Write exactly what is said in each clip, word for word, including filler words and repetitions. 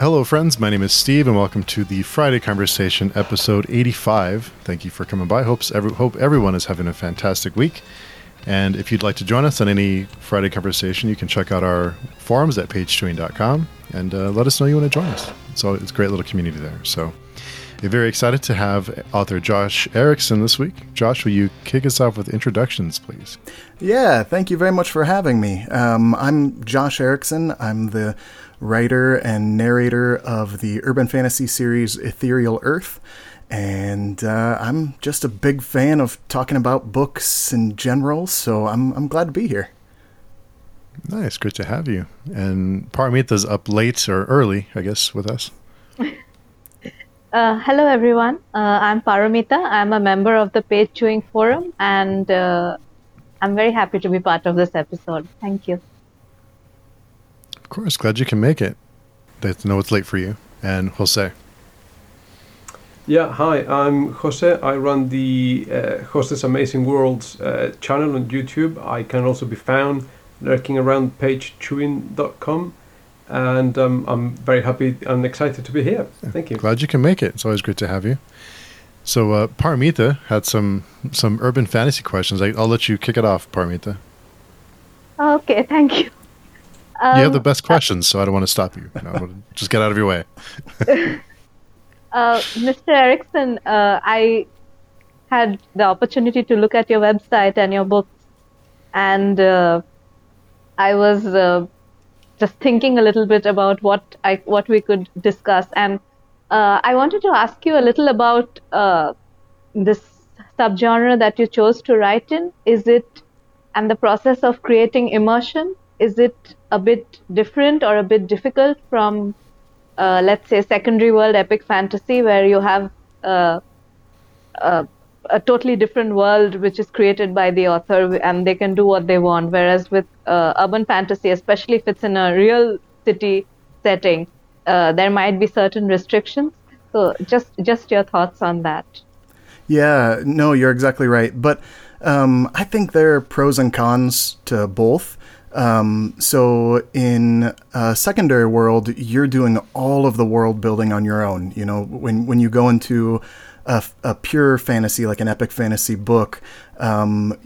Hello, friends. My name is Steve, and welcome to the Friday Conversation, episode eighty-five. Thank you for coming by. Hopes every, hope everyone is having a fantastic week. And if you'd like to join us on any Friday Conversation, you can check out our forums at page chewing dot com and uh, let us know you want to join us. So it's a great little community there. So we're very excited to have author Josh Erikson this week. Josh, will you kick us off with introductions, please? Yeah, thank you very much for having me. Um, I'm Josh Erikson. I'm the writer and narrator of the urban fantasy series Ethereal Earth, and uh, I'm just a big fan of talking about books in general, so I'm I'm glad to be here. Nice, great to have you. And Paromita's up late or early, I guess, with us. Uh, hello, everyone. Uh, I'm Paromita. I'm a member of the Page Chewing Forum, and uh, I'm very happy to be part of this episode. Thank you. Of course, glad you can make it. They know it's late for you. And Jose. Yeah, hi, I'm Jose. I run the uh, Jose's Amazing Worlds uh, channel on YouTube. I can also be found lurking around page chewing dot com. And um, I'm very happy and excited to be here. Thank you. Glad you can make it. It's always great to have you. So uh, Paromita had some, some urban fantasy questions. I, I'll let you kick it off, Paromita. Okay, thank you. Um, you have the best questions, so I don't want to stop you. No, just get out of your way. uh, Mister Erikson, uh, I had the opportunity to look at your website and your books, and uh, I was uh, just thinking a little bit about what I what we could discuss, and uh, I wanted to ask you a little about uh, this subgenre that you chose to write in. Is it and the process of creating immersion? Is it a bit different or a bit difficult from, uh, let's say, secondary world epic fantasy, where you have uh, a, a totally different world which is created by the author and they can do what they want? Whereas with uh, urban fantasy, especially if it's in a real city setting, uh, there might be certain restrictions. So just just your thoughts on that. Yeah, no, you're exactly right. But um, I think there are pros and cons to both. Um, so in a secondary world, you're doing all of the world building on your own. You know, when, when you go into a, a pure fantasy, like an epic fantasy book, um,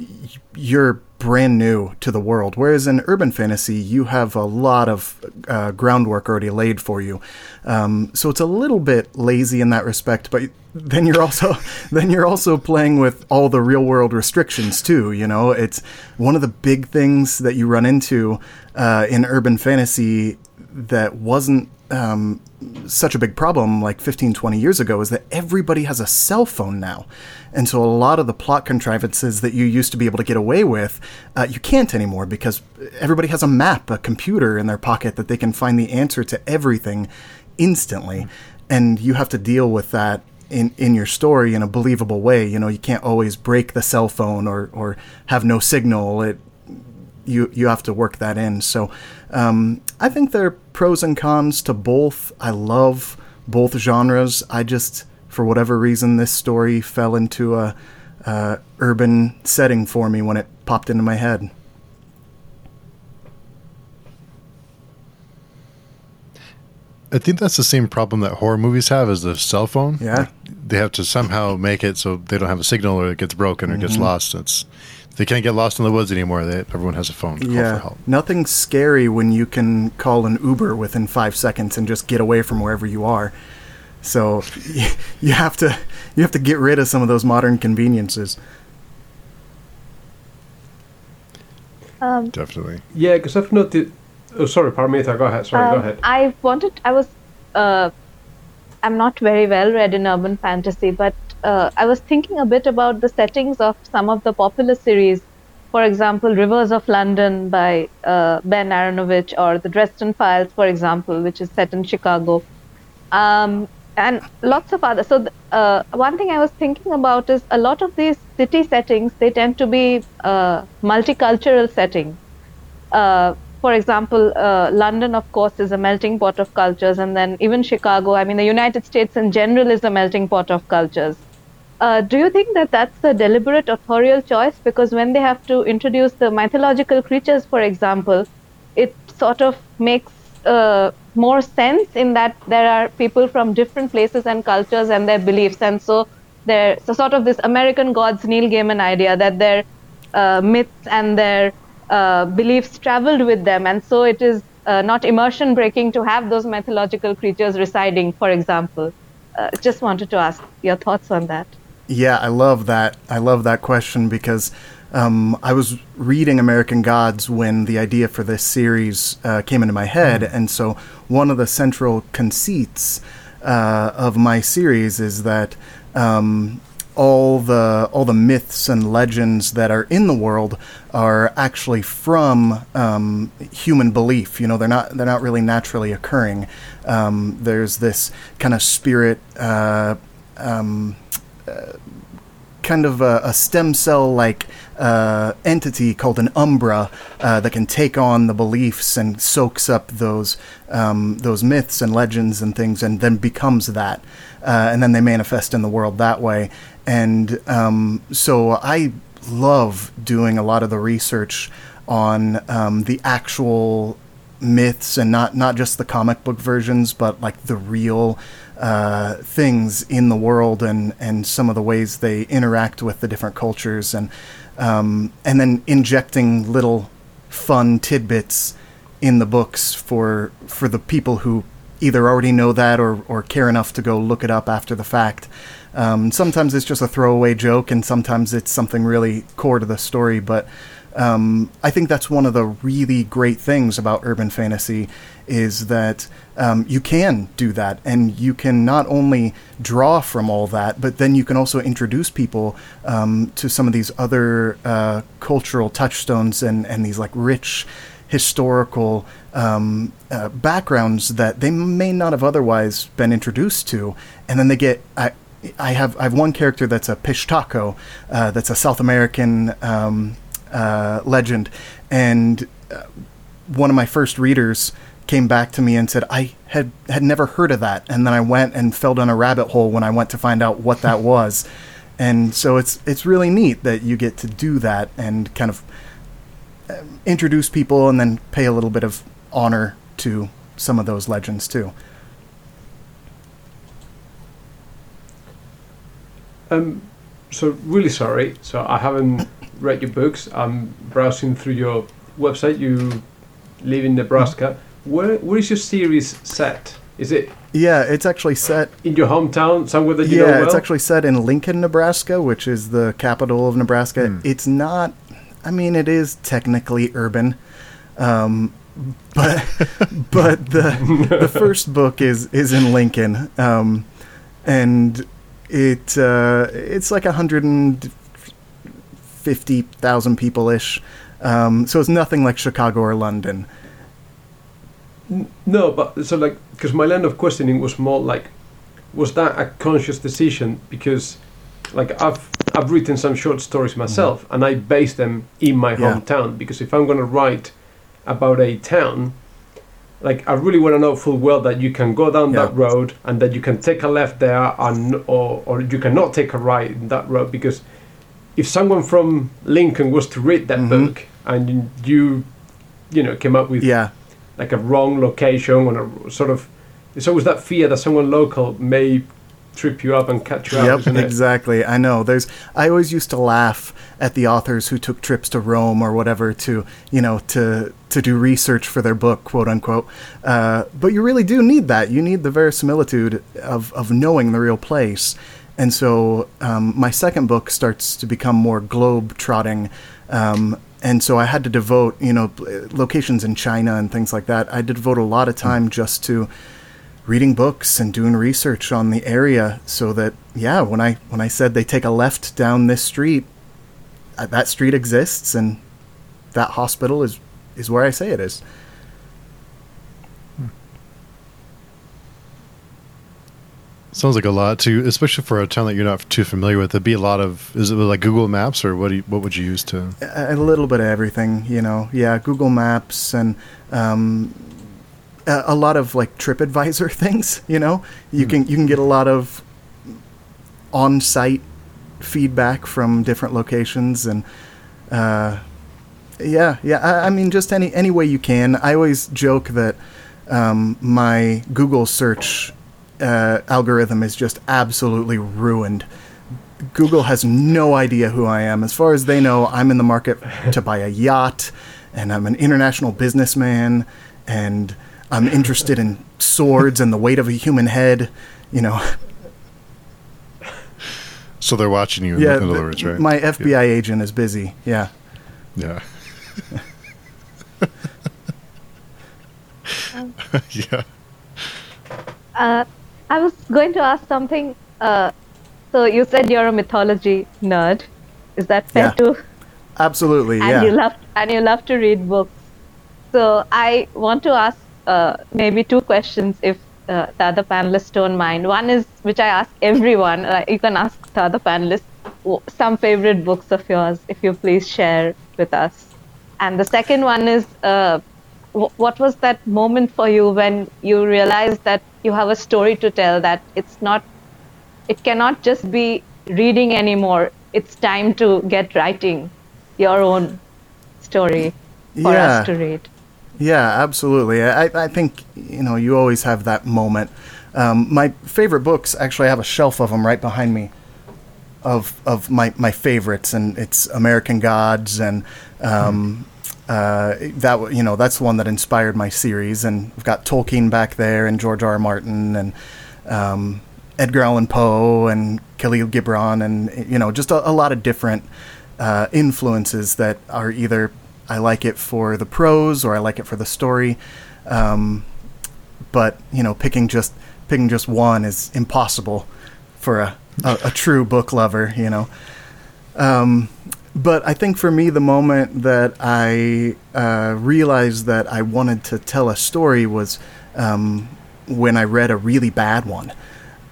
you're brand new to the world. Whereas in urban fantasy, you have a lot of uh, groundwork already laid for you. Um, so it's a little bit lazy in that respect, but then you're also then you're also playing with all the real world restrictions too. You know, it's one of the big things that you run into uh, in urban fantasy that wasn't um, such a big problem like fifteen, twenty years ago, is that everybody has a cell phone now. And so a lot of the plot contrivances that you used to be able to get away with, uh, you can't anymore, because everybody has a map, a computer in their pocket that they can find the answer to everything instantly. And you have to deal with that in, in your story in a believable way. You know, you can't always break the cell phone or, or have no signal. It, You you have to work that in. So um, I think there are pros and cons to both. I love both genres. I just, for whatever reason, this story fell into a uh, urban setting for me when it popped into my head. I think that's the same problem that horror movies have, is the cell phone. Yeah, like they have to somehow make it so they don't have a signal, or it gets broken, or mm-hmm. it gets lost. It's They can't get lost in the woods anymore. They, everyone has a phone. Call yeah. for help. Nothing's scary when you can call an Uber within five seconds and just get away from wherever you are. So you have to you have to get rid of some of those modern conveniences. Um, Definitely. Yeah, because I've noticed. Oh, sorry, Paromita. Go ahead. Sorry, um, go ahead. I wanted. I was. Uh, I'm not very well read in urban fantasy, but. Uh, I was thinking a bit about the settings of some of the popular series, for example, Rivers of London by uh, Ben Aaronovitch, or the Dresden Files, for example, which is set in Chicago, um, and lots of other. So th- uh, one thing I was thinking about is a lot of these city settings, they tend to be uh, multicultural settings. Uh, for example, uh, London, of course, is a melting pot of cultures, and then even Chicago, I mean, the United States in general is a melting pot of cultures. Uh, do you think that that's a deliberate authorial choice? Because when they have to introduce the mythological creatures, for example, it sort of makes uh, more sense in that there are people from different places and cultures and their beliefs. And so there's so sort of this American Gods, Neil Gaiman idea that their uh, myths and their uh, beliefs traveled with them. And so it is uh, not immersion breaking to have those mythological creatures residing, for example. Uh, just wanted to ask your thoughts on that. Yeah, I love that. I love that question because um, I was reading American Gods when the idea for this series uh, came into my head. Mm-hmm. And so one of the central conceits uh, of my series is that um, all the all the myths and legends that are in the world are actually from um, human belief. You know, they're not they're not really naturally occurring. Um, there's this kind of spirit. Uh, um, Uh, kind of a, a stem cell-like uh, entity called an umbra uh, that can take on the beliefs and soaks up those um, those myths and legends and things, and then becomes that. Uh, and then they manifest in the world that way. And um, so I love doing a lot of the research on um, the actual myths, and not, not just the comic book versions, but like the real Uh, things in the world, and, and some of the ways they interact with the different cultures, and um, and then injecting little fun tidbits in the books for for the people who either already know that or, or care enough to go look it up after the fact. Um, sometimes it's just a throwaway joke, and sometimes it's something really core to the story, but Um, I think that's one of the really great things about urban fantasy is that um, you can do that, and you can not only draw from all that, but then you can also introduce people um, to some of these other uh, cultural touchstones and, and these like rich historical um, uh, backgrounds that they may not have otherwise been introduced to, and then they get... I, I have I have one character that's a pishtaco, uh, that's a South American... Um, Uh, legend, and uh, one of my first readers came back to me and said I had had never heard of that, and then I went and fell down a rabbit hole when I went to find out what that was. And so it's it's really neat that you get to do that and kind of uh, introduce people and then pay a little bit of honor to some of those legends too. Um. So really sorry, so I haven't read your books. I'm browsing through your website. You live in Nebraska. Where where is your series set? Is it? Yeah, it's actually set in your hometown, somewhere that you yeah, know well. Yeah, it's actually set in Lincoln, Nebraska, which is the capital of Nebraska. Mm. It's not. I mean, it is technically urban, um, but but the the first book is is in Lincoln, um, and it uh, it's like a hundred and. fifty thousand people-ish. Um, so it's nothing like Chicago or London. No, but so like, because my line of questioning was more like, was that a conscious decision? Because like I've I've written some short stories myself, mm-hmm. and I base them in my yeah. hometown, because if I'm going to write about a town, like I really want to know full well that you can go down yeah. that road and that you can take a left there, and or, or you cannot take a right in that road, because if someone from Lincoln was to read that mm-hmm. book and you, you know, came up with yeah. like a wrong location or a sort of, it's always that fear that someone local may trip you up and catch you yep, out. Isn't it? Exactly. I know. There's. I always used to laugh at the authors who took trips to Rome or whatever to, you know, to to do research for their book, quote unquote. Uh, but you really do need that. You need the verisimilitude of of knowing the real place. And so um, my second book starts to become more globe-trotting, um, and so I had to devote, you know, locations in China and things like that. I did devote a lot of time just to reading books and doing research on the area, so that yeah, when I when I said they take a left down this street, that street exists, and that hospital is is where I say it is. Sounds like a lot to, especially for a town that you're not too familiar with. It'd be a lot of, is it like Google Maps, or what do you, what would you use to? A little bit of everything, you know. Yeah, Google Maps and um, a, a lot of like TripAdvisor things, you know. You mm. can you can get a lot of on-site feedback from different locations, and uh, yeah, yeah. I, I mean, just any any way you can. I always joke that um, my Google search uh, algorithm is just absolutely ruined. Google has no idea who I am. As far as they know, I'm in the market to buy a yacht, and I'm an international businessman, and I'm interested in swords and the weight of a human head, you know. So they're watching you, yeah, in other words, right? My F B I yeah. agent is busy, yeah. Yeah. um, yeah. Uh, I was going to ask something. Uh, so you said you're a mythology nerd. Is that fair yeah. too? Absolutely, and yeah. You love, and you love to read books. So I want to ask uh, maybe two questions, if uh, the other panelists don't mind. One is, which I ask everyone, uh, you can ask the other panelists, some favorite books of yours, if you please share with us. And the second one is, uh, w- what was that moment for you when you realized that you have a story to tell, that it's not, it cannot just be reading anymore. It's time to get writing your own story for yeah. us to read. Yeah, absolutely. I, I think, you know, you always have that moment. Um, my favorite books, actually, I have a shelf of them right behind me, of of my, my favorites, and it's American Gods, and um, uh, that you know that's one that inspired my series, and I've got Tolkien back there, and George R. R. Martin, and um, Edgar Allan Poe, and Khalil Gibran, and you know just a, a lot of different uh, influences that are either I like it for the prose or I like it for the story, um, but you know picking just picking just one is impossible for a A, a true book lover, you know. Um, but I think for me, the moment that I uh, realized that I wanted to tell a story was um, when I read a really bad one.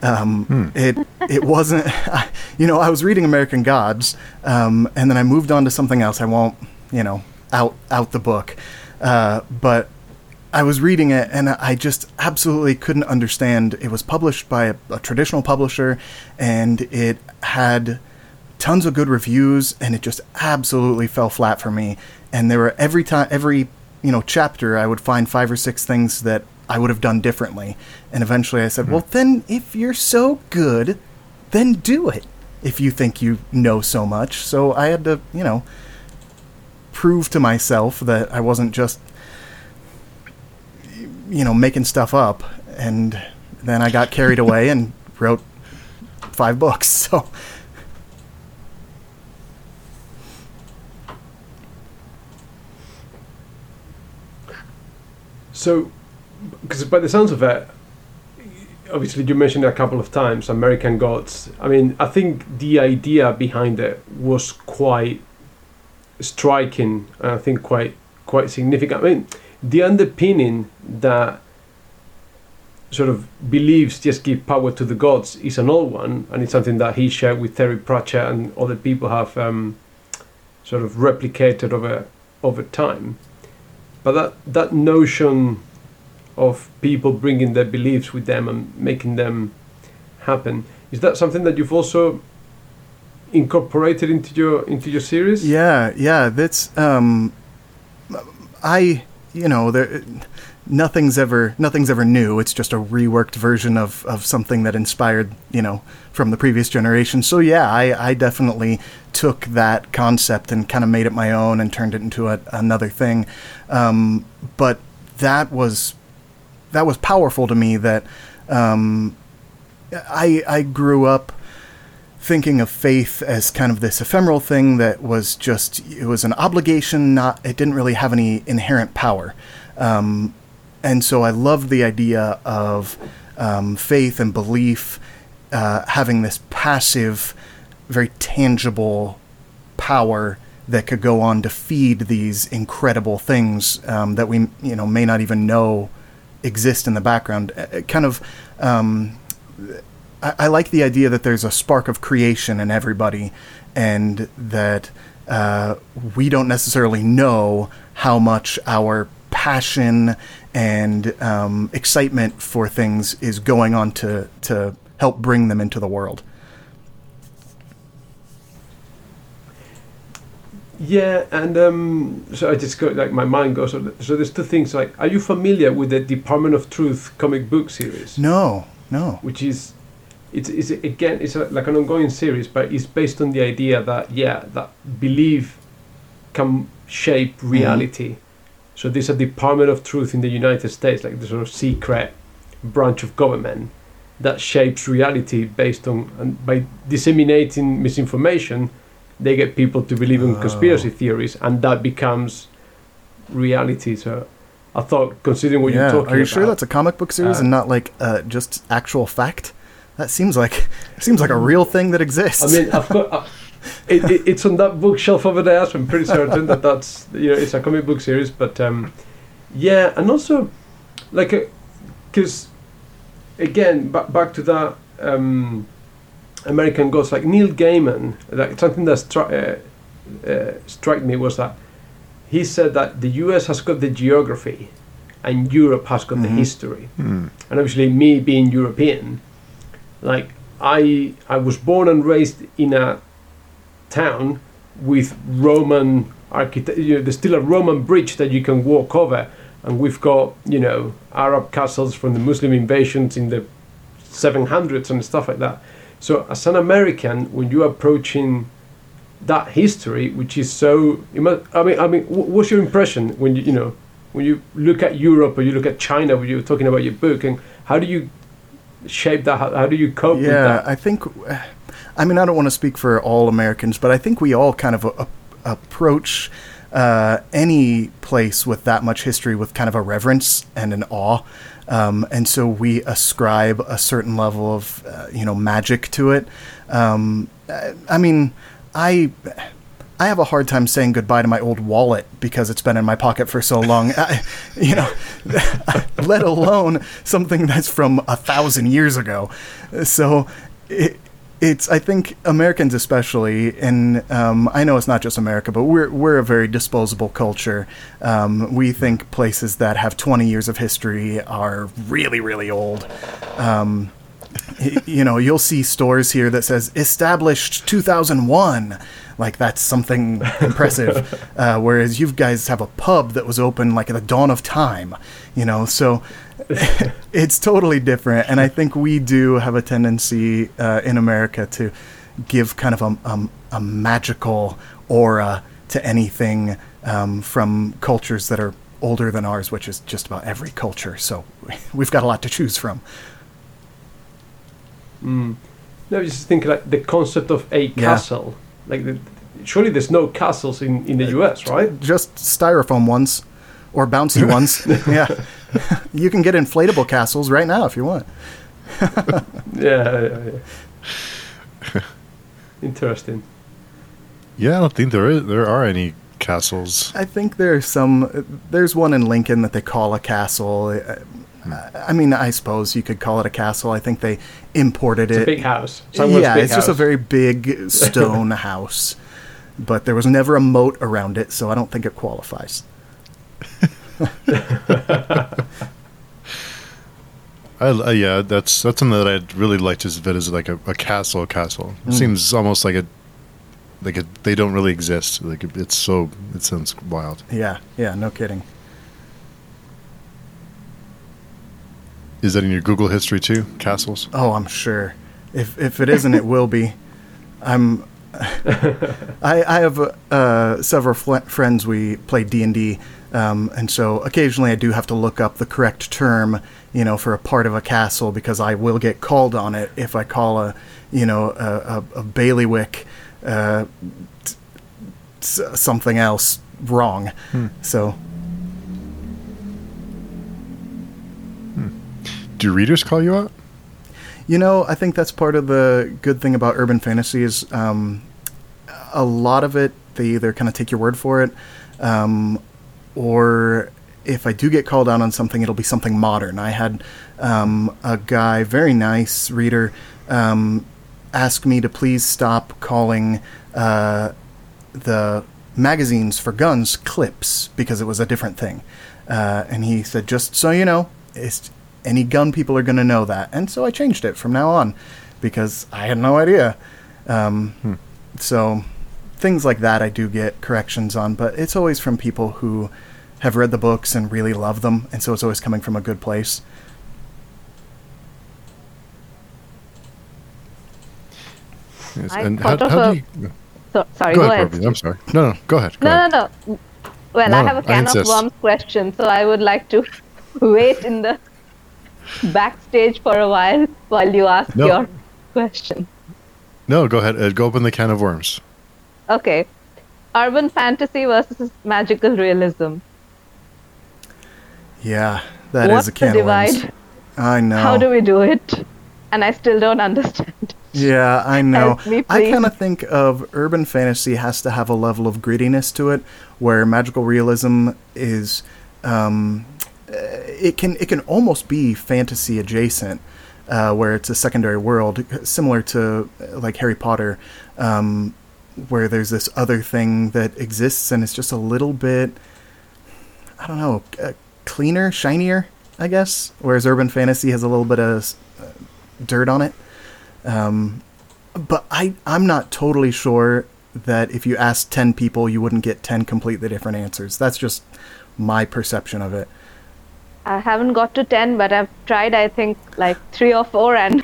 Um, hmm. It it wasn't, I, you know, I was reading American Gods, um, and then I moved on to something else. I won't, you know, out out the book. Uh, but I was reading it, and I just absolutely couldn't understand. It was published by a, a traditional publisher, and it had tons of good reviews, and it just absolutely fell flat for me. And there were every time, every you know chapter, I would find five or six things that I would have done differently. And eventually, I said, mm-hmm. "Well, then, if you're so good, then do it. If you think you know so much." So I had to, you know, prove to myself that I wasn't just you know, making stuff up, and then I got carried away and wrote five books. So, so, because by the sounds of it, obviously you mentioned it a couple of times, American Gods. I mean, I think the idea behind it was quite striking, and I think quite quite significant. I mean, the underpinning that sort of believes just give power to the gods is an old one, and it's something that he shared with Terry Pratchett, and other people have um, sort of replicated over over time. But that that notion of people bringing their beliefs with them and making them happen, is that something that you've also incorporated into your into your series? Yeah, yeah, that's um, I. You know, there, nothing's ever nothing's ever new. It's just a reworked version of, of something that inspired, you know, from the previous generation. So, yeah, I, I definitely took that concept and kind of made it my own and turned it into a, another thing. Um, but that was that was powerful to me, that um, I I grew up thinking of faith as kind of this ephemeral thing that was just, it was an obligation, not, it didn't really have any inherent power. Um, and so I loved the idea of um, faith and belief uh, having this passive, very tangible power that could go on to feed these incredible things um, that we, you know, may not even know exist in the background. It kind of, um, I, I like the idea that there's a spark of creation in everybody, and that uh, we don't necessarily know how much our passion and um, excitement for things is going on to, to help bring them into the world. Yeah, and um, so I just go, like my mind goes. So there's two things. Like, are you familiar with the Department of Truth comic book series? No, no. Which is, it's, it's again, it's a, like an ongoing series, but it's based on the idea that yeah, that belief can shape reality. Mm. So there's a Department of Truth in the United States, like the sort of secret branch of government that shapes reality based on, and by disseminating misinformation, they get people to believe in oh. conspiracy theories, and that becomes reality. So I thought, considering what yeah. you're talking about... Are you about, sure that's a comic book series uh, and not like uh, just actual fact? That seems like seems like a real thing that exists. I mean, I've got, uh, it, it, it's on that bookshelf over there, so I'm pretty certain that that's, you know, it's a comic book series. But um, yeah, and also, like, because again, b- back to that... Um, American Gods, like Neil Gaiman, like something that stri- uh, uh, struck me was that he said that the U S has got the geography and Europe has got mm-hmm. the history. Mm. And obviously, me being European, like I I was born and raised in a town with Roman architecture. You know, there's still a Roman bridge that you can walk over, and we've got, you know, Arab castles from the Muslim invasions in the seven hundreds and stuff like that. So as an American, when you're approaching that history, which is so, I mean, I mean, what's your impression when you, you know, when you look at Europe or you look at China, when you're talking about your book, and how do you shape that? How, how do you cope yeah, with that? Yeah, I think, I mean, I don't want to speak for all Americans, but I think we all kind of a, a, approach uh, any place with that much history with kind of a reverence and an awe. Um, and so we ascribe a certain level of, uh, you know, magic to it. Um, I, I mean, I I have a hard time saying goodbye to my old wallet because it's been in my pocket for so long. I, you know, let alone something that's from a thousand years ago. So it, it's, I think Americans especially, and um, I know it's not just America, but we're we're a very disposable culture. Um, we think places that have twenty years of history are really, really old. Um, you know, you'll see stores here that says established two thousand one. Like that's something impressive. Uh, whereas you guys have a pub that was open like at the dawn of time, you know, so... It's totally different, and I think we do have a tendency uh, in America to give kind of a, a, a magical aura to anything um, from cultures that are older than ours, which is just about every culture. So we've got a lot to choose from. Mm. No, I just think like the concept of a castle. Yeah. Like, the, surely there's no castles in, in the U S, right? Just styrofoam ones. Or bouncy ones. Yeah. You can get inflatable castles right now if you want. yeah, yeah, yeah. Interesting. Yeah, I don't think there is, there are any castles. I think there are some. There's one in Lincoln that they call a castle. I mean, I suppose you could call it a castle. I think they imported it's it. It's a big house. Someone's yeah, big it's house. Just a very big stone house. But there was never a moat around it, so I don't think it qualifies. I, uh, yeah, that's that's something that I'd really like to visit is like a, a castle. Castle it mm. seems almost like a like a, they don't really exist. Like it, it's so it sounds wild. Yeah, yeah, no kidding. Is that in your Google history too? Castles? Oh, I'm sure. If if it isn't, it will be. I'm. I, I have uh, several fl- friends. We play D and D, um, and so occasionally I do have to look up the correct term, you know, for a part of a castle because I will get called on it if I call a, you know, a, a, a bailiwick uh, t- t- something else wrong. Hmm. So, hmm. Do readers call you out? You know, I think that's part of the good thing about urban fantasy is um, a lot of it, they either kind of take your word for it, um, or if I do get called out on something, it'll be something modern. I had um, a guy, very nice reader, um, ask me to please stop calling uh, the magazines for guns clips because it was a different thing. Uh, and he said, just so you know, it's... Any gun people are going to know that. And so I changed it from now on because I had no idea. Um, hmm. So things like that I do get corrections on, but it's always from people who have read the books and really love them, and so it's always coming from a good place. Yes, and how, how do you... so, sorry, go, go ahead. ahead. I'm sorry. No, no, go ahead. Go no, ahead. no, no. Well, no, I have a can of worms question, so I would like to wait in the backstage for a while while you ask no. your question. No, go ahead, Ed. Go open the can of worms. Okay. Urban fantasy versus magical realism. Yeah, that What's is a can the divide? of worms. I know. How do we do it? And I still don't understand. Yeah, I know. Me, I kind of think of urban fantasy has to have a level of grittiness to it, where magical realism is, um, it can it can almost be fantasy adjacent, uh, where it's a secondary world, similar to like Harry Potter, um, where there's this other thing that exists and it's just a little bit, I don't know, uh, cleaner, shinier, I guess. Whereas urban fantasy has a little bit of uh, dirt on it. Um, but I, I'm not totally sure that if you asked ten people, you wouldn't get ten completely different answers. That's just my perception of it. I haven't got to ten, but I've tried, I think, like three or four, and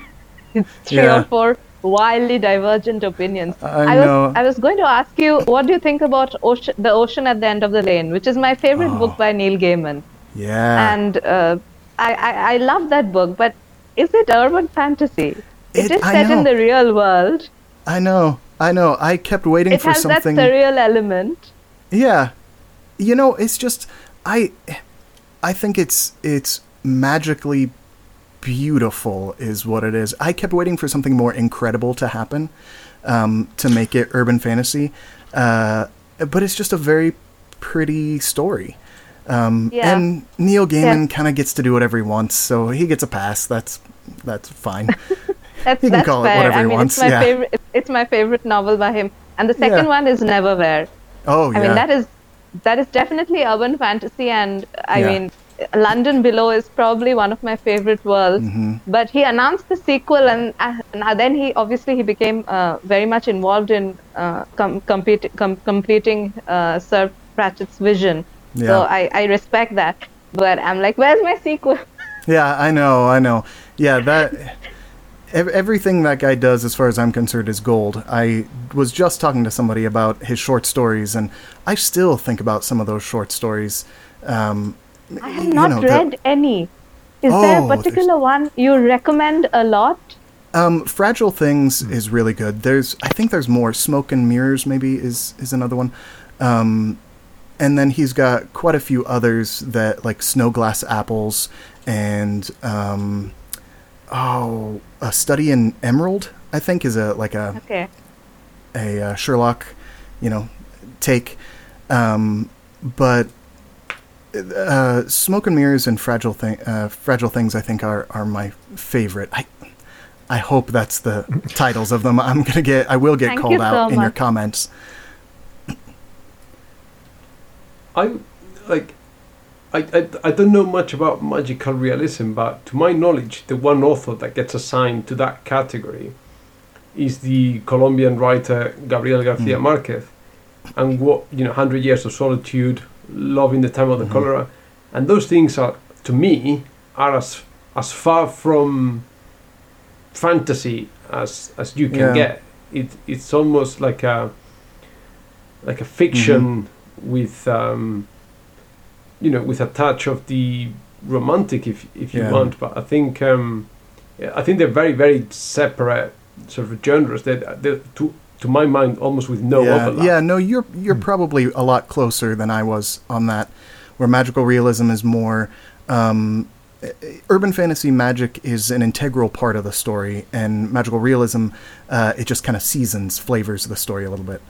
it's three yeah. or four wildly divergent opinions. I, I know. Was, I was going to ask you, what do you think about Ocean, The Ocean at the End of the Lane, which is my favorite oh. book by Neil Gaiman. Yeah. And uh, I, I, I love that book, but is it urban fantasy? It, it is set in the real world. I know, I know. I kept waiting it for something. It has that surreal element. Yeah, you know, it's just I, I think it's it's magically beautiful is what it is. I kept waiting for something more incredible to happen, um, to make it urban fantasy. Uh, but it's just a very pretty story. Um, yeah. And Neil Gaiman yeah. kind of gets to do whatever he wants, so he gets a pass. That's that's fine. That's, you can that's call fair. it whatever I mean, he wants. It's my, yeah. favorite, it's my favorite novel by him. And the second yeah. one is Neverwhere. Oh, I yeah. I mean, that is that is definitely urban fantasy. And I yeah. mean, London Below is probably one of my favorite worlds. Mm-hmm. But he announced the sequel, and, uh, and then he obviously he became uh, very much involved in uh, com- compete- com- completing uh, Sir Pratchett's vision. Yeah. So I, I respect that. But I'm like, where's my sequel? Yeah, I know, I know. Yeah, that... Everything that guy does, as far as I'm concerned, is gold. I was just talking to somebody about his short stories, and I still think about some of those short stories. Um, I have not you know, read the, any. Is oh, there a particular one you recommend a lot? Um, Fragile Things is really good. There's, I think there's more. Smoke and Mirrors maybe is, is another one. Um, and then he's got quite a few others that, like Snow Glass Apples and... Um, Oh, A Study in Emerald, I think, is a like a okay. a uh, Sherlock, you know, take. Um, but uh, Smoke and Mirrors and Fragile Thing, uh, Fragile Things, I think, are, are my favorite. I I hope that's the titles of them. I'm gonna get, I will get Thank called out so in much. your comments. I'm like. I, I, I don't know much about magical realism, but to my knowledge, the one author that gets assigned to that category is the Colombian writer Gabriel Garcia mm-hmm. Marquez, and what you know, one hundred Years of Solitude, Love in the Time of the mm-hmm. Cholera, and those things are, to me, are as as far from fantasy as as you can yeah. get. It it's almost like a like a fiction mm-hmm. with. Um, you know, with a touch of the romantic, if if you yeah. want. But I think um, I think they're very, very separate sort of genres. They they to to my mind almost with no yeah. overlap. Yeah, no, you're you're mm. probably a lot closer than I was on that. Where magical realism is more um, urban fantasy, magic is an integral part of the story, and magical realism uh, it just kind of seasons, flavors the story a little bit.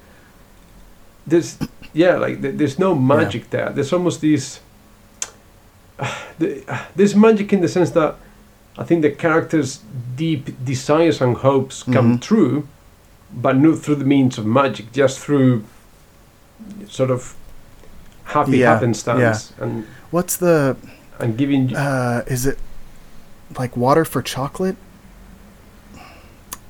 There's yeah, like there's no magic yeah. there. There's almost this uh, the, uh, there's magic in the sense that I think the characters' deep desires and hopes mm-hmm. come true, but not through the means of magic, just through sort of happy yeah. happenstance. Yeah. And what's the and giving? Uh, is it like Water for Chocolate?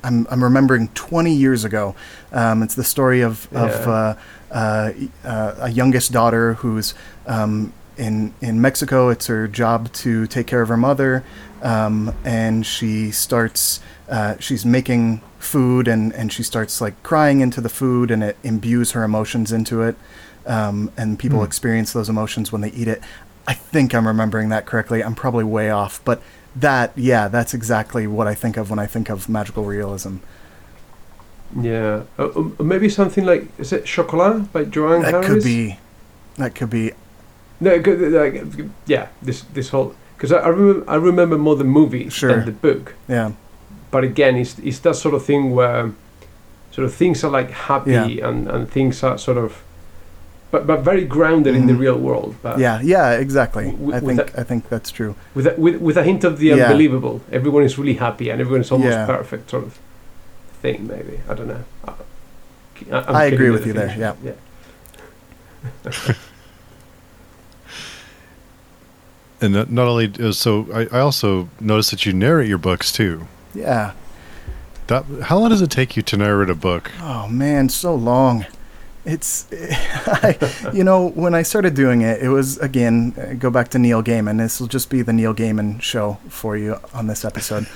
I'm I'm remembering twenty years ago. Um, it's the story of yeah. of uh, uh, uh, a youngest daughter who's um, in in Mexico. It's her job to take care of her mother, um, and she starts. Uh, she's making food, and and she starts like crying into the food, and it imbues her emotions into it. Um, and people mm. experience those emotions when they eat it. I think I'm remembering that correctly. I'm probably way off, but that, yeah, that's exactly what I think of when I think of magical realism. Yeah, uh, maybe something like, is it Chocolat by Joanne Harris? That could be. That could be. No, like, yeah, this this whole because I, I remember I remember more the movie sure. than the book. Yeah, but again, it's it's that sort of thing where sort of things are like happy yeah. and and things are sort of. But but very grounded mm. in the real world. But yeah, yeah, exactly. W- I think a, I think that's true. With a, with with a hint of the yeah. unbelievable, everyone is really happy and everyone is almost yeah. perfect, sort of thing. Maybe I don't know. I, I agree with you there. Yeah. yeah. And not, not only so, I, I also noticed that you narrate your books too. Yeah. That how long does it take you to narrate a book? Oh man, so long. It's, I, you know, when I started doing it, it was, again, go back to Neil Gaiman. This will just be the Neil Gaiman show for you on this episode.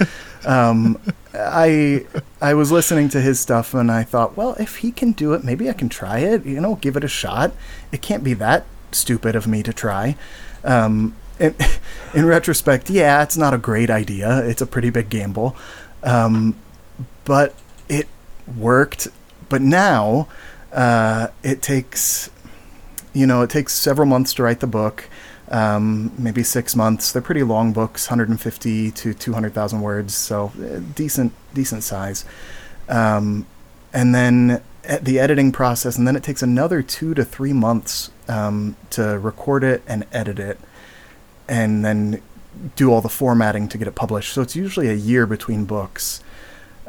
Um, I I was listening to his stuff, and I thought, well, if he can do it, maybe I can try it, you know, give it a shot. It can't be that stupid of me to try. Um, in, in retrospect, yeah, it's not a great idea. It's a pretty big gamble. Um, but it worked. But now... Uh, it takes, you know, it takes several months to write the book, um, maybe six months. They're pretty long books, one hundred fifty to two hundred thousand words, so decent, decent size. Um, and then the editing process, and then it takes another two to three months um, to record it and edit it, and then do all the formatting to get it published. So it's usually a year between books.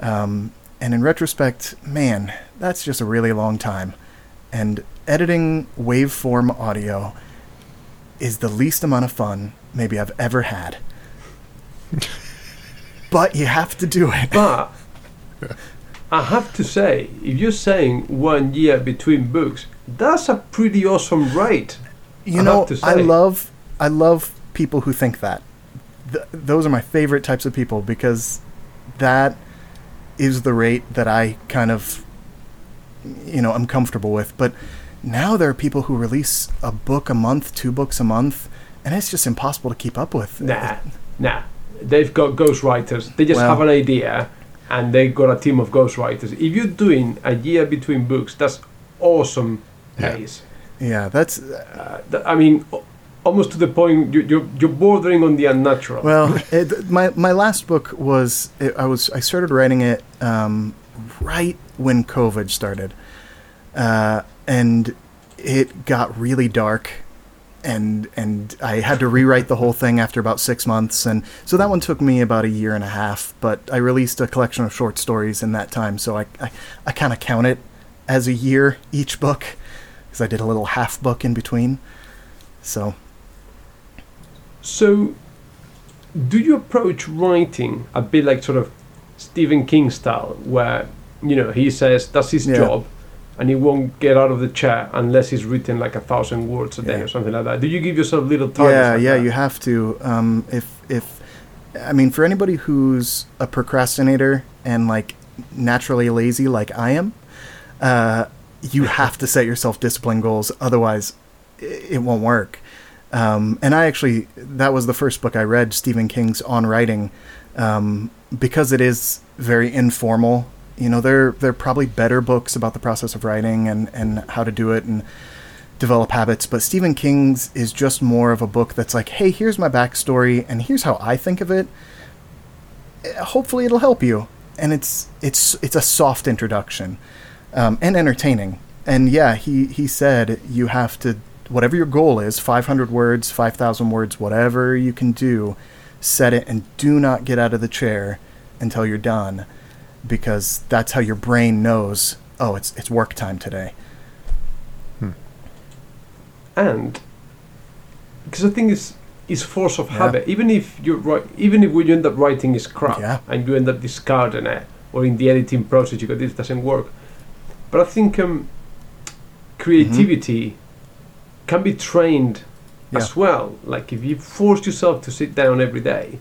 Um, And in retrospect, man, that's just a really long time. And editing waveform audio is the least amount of fun maybe I've ever had. But you have to do it. But I have to say, if you're saying one year between books, that's a pretty awesome rate. You I know, have to say. I love, I love people who think that. Th- those are my favorite types of people because that... is the rate that I kind of, you know, I'm comfortable with. But now there are people who release a book a month, two books a month, and it's just impossible to keep up with. Nah, nah. They've got ghostwriters. They just well, have an idea, and they've got a team of ghostwriters. If you're doing a year between books, that's awesome days. Yeah, yeah that's... Uh, th- I mean... Almost to the point you're you're bordering on the unnatural. Well, it, my my last book was it, I was I started writing it um, right when COVID started, uh, and it got really dark, and and I had to rewrite the whole thing after about six months, and so that one took me about a year and a half. But I released a collection of short stories in that time, so I I, I kind of count it as a year each book, because I did a little half book in between, so. So, do you approach writing a bit like sort of Stephen King style, where, you know, he says that's his yeah. job and he won't get out of the chair unless he's written like a thousand words a day yeah. or something like that? Do you give yourself little targets? Yeah, like yeah, that? You have to. Um, if, if, I mean, for anybody who's a procrastinator and like naturally lazy like I am, uh, you have to set yourself discipline goals. Otherwise, it, it won't work. Um, and I actually, that was the first book I read, Stephen King's On Writing, um, because it is very informal. You know, there, there are probably better books about the process of writing and, and how to do it and develop habits. But Stephen King's is just more of a book that's like, hey, here's my backstory and here's how I think of it. Hopefully it'll help you. And it's, it's, it's a soft introduction, um, and entertaining. And yeah, he, he said you have to, whatever your goal is, five hundred words, five thousand words, whatever you can do, set it and do not get out of the chair until you're done, because that's how your brain knows, oh, it's it's work time today. Hmm. And because the thing is, is force of yeah. habit. Even if you even if what you end up writing is crap yeah. and you end up discarding it, or in the editing process you go, this doesn't work. But I think um, creativity mm-hmm. can be trained yeah. as well. Like if you force yourself to sit down every day,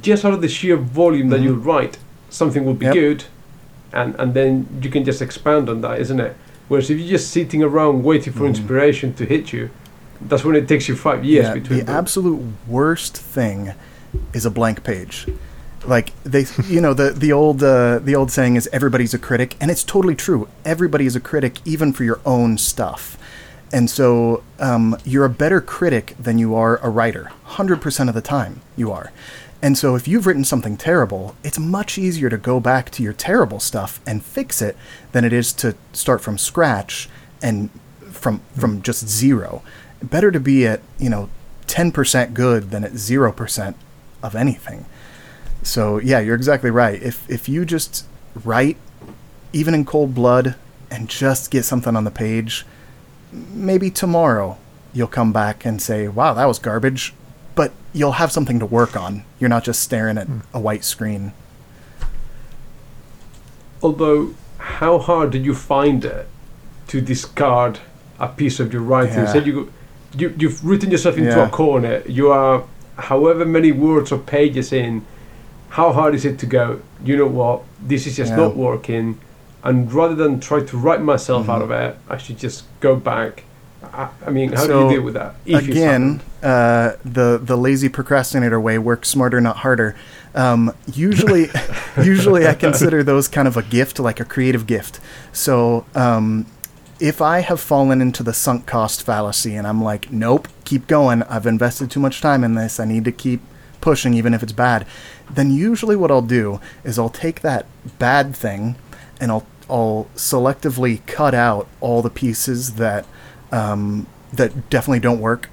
just out of the sheer volume mm-hmm. that you write, something will be yep. good, and, and then you can just expand on that, isn't it? Whereas if you're just sitting around waiting for mm-hmm. inspiration to hit you, that's when it takes you five years yeah, between the them. Absolute worst thing is a blank page. Like they, you know, the the old uh, the old saying is everybody's a critic, and it's totally true. Everybody is a critic, even for your own stuff. And so um, you're a better critic than you are a writer. one hundred percent of the time you are. And so if you've written something terrible, it's much easier to go back to your terrible stuff and fix it than it is to start from scratch and from from just zero. Better to be at, you know, ten percent good than at zero percent of anything. So, yeah, you're exactly right. If if you just write, even in cold blood, and just get something on the page, maybe tomorrow you'll come back and say, wow, that was garbage. But you'll have something to work on. You're not just staring at mm. a white screen. Although, how hard did you find it to discard a piece of your writing? Yeah. So you, you, you've written yourself into yeah. a corner. You are however many words or pages in. How hard is it to go, you know what, this is just yeah. not working, and rather than try to write myself mm-hmm. out of it, I should just go back. I, I mean, how so, do you deal with that? If again, uh, the the lazy procrastinator way, work smarter, not harder. Um, usually, usually I consider those kind of a gift, like a creative gift. So um, if I have fallen into the sunk cost fallacy and I'm like, nope, keep going. I've invested too much time in this. I need to keep pushing, even if it's bad. Then usually what I'll do is I'll take that bad thing and I'll I'll selectively cut out all the pieces that um, that definitely don't work,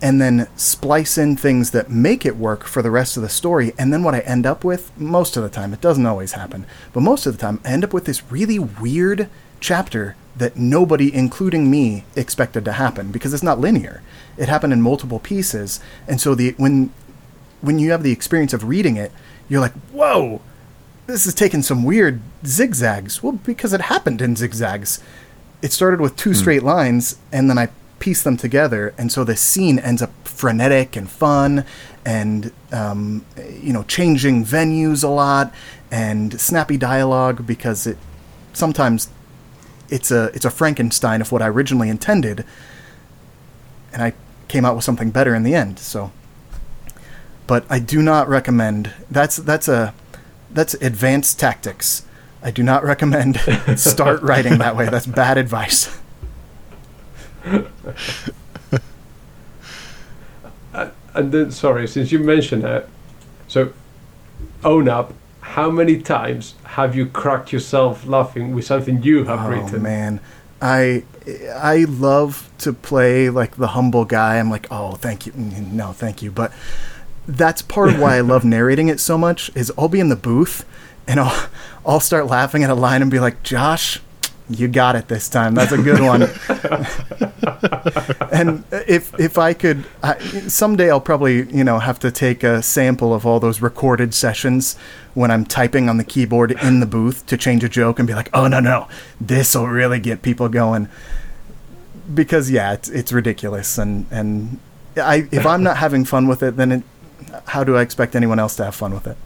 and then splice in things that make it work for the rest of the story. And then what I end up with, most of the time, it doesn't always happen, but most of the time I end up with this really weird chapter that nobody, including me, expected to happen, because it's not linear. It happened in multiple pieces. And so the when when you have the experience of reading it, you're like, whoa, this is taking some weird zigzags. Well, because it happened in zigzags. It started with two mm. straight lines, and then I pieced them together. And so the scene ends up frenetic and fun and, um, you know, changing venues a lot and snappy dialogue, because it sometimes it's a, it's a Frankenstein of what I originally intended. And I came out with something better in the end. So, but I do not recommend. That's that's a that's advanced tactics. I do not recommend start writing that way. That's bad advice. uh, and then, sorry, since you mentioned it, so own up. How many times have you cracked yourself laughing with something you have oh, written? Oh man, I I love to play like the humble guy. I'm like, oh, thank you, no, thank you, but. That's part of why I love narrating it so much, is I'll be in the booth and I'll, I'll start laughing at a line and be like, Josh, you got it this time. That's a good one. And if if I could, I, someday I'll probably, you know, have to take a sample of all those recorded sessions when I'm typing on the keyboard in the booth to change a joke and be like, oh, no, no, this will really get people going. Because, yeah, it's, it's ridiculous. And, and I if I'm not having fun with it, then it, how do I expect anyone else to have fun with it?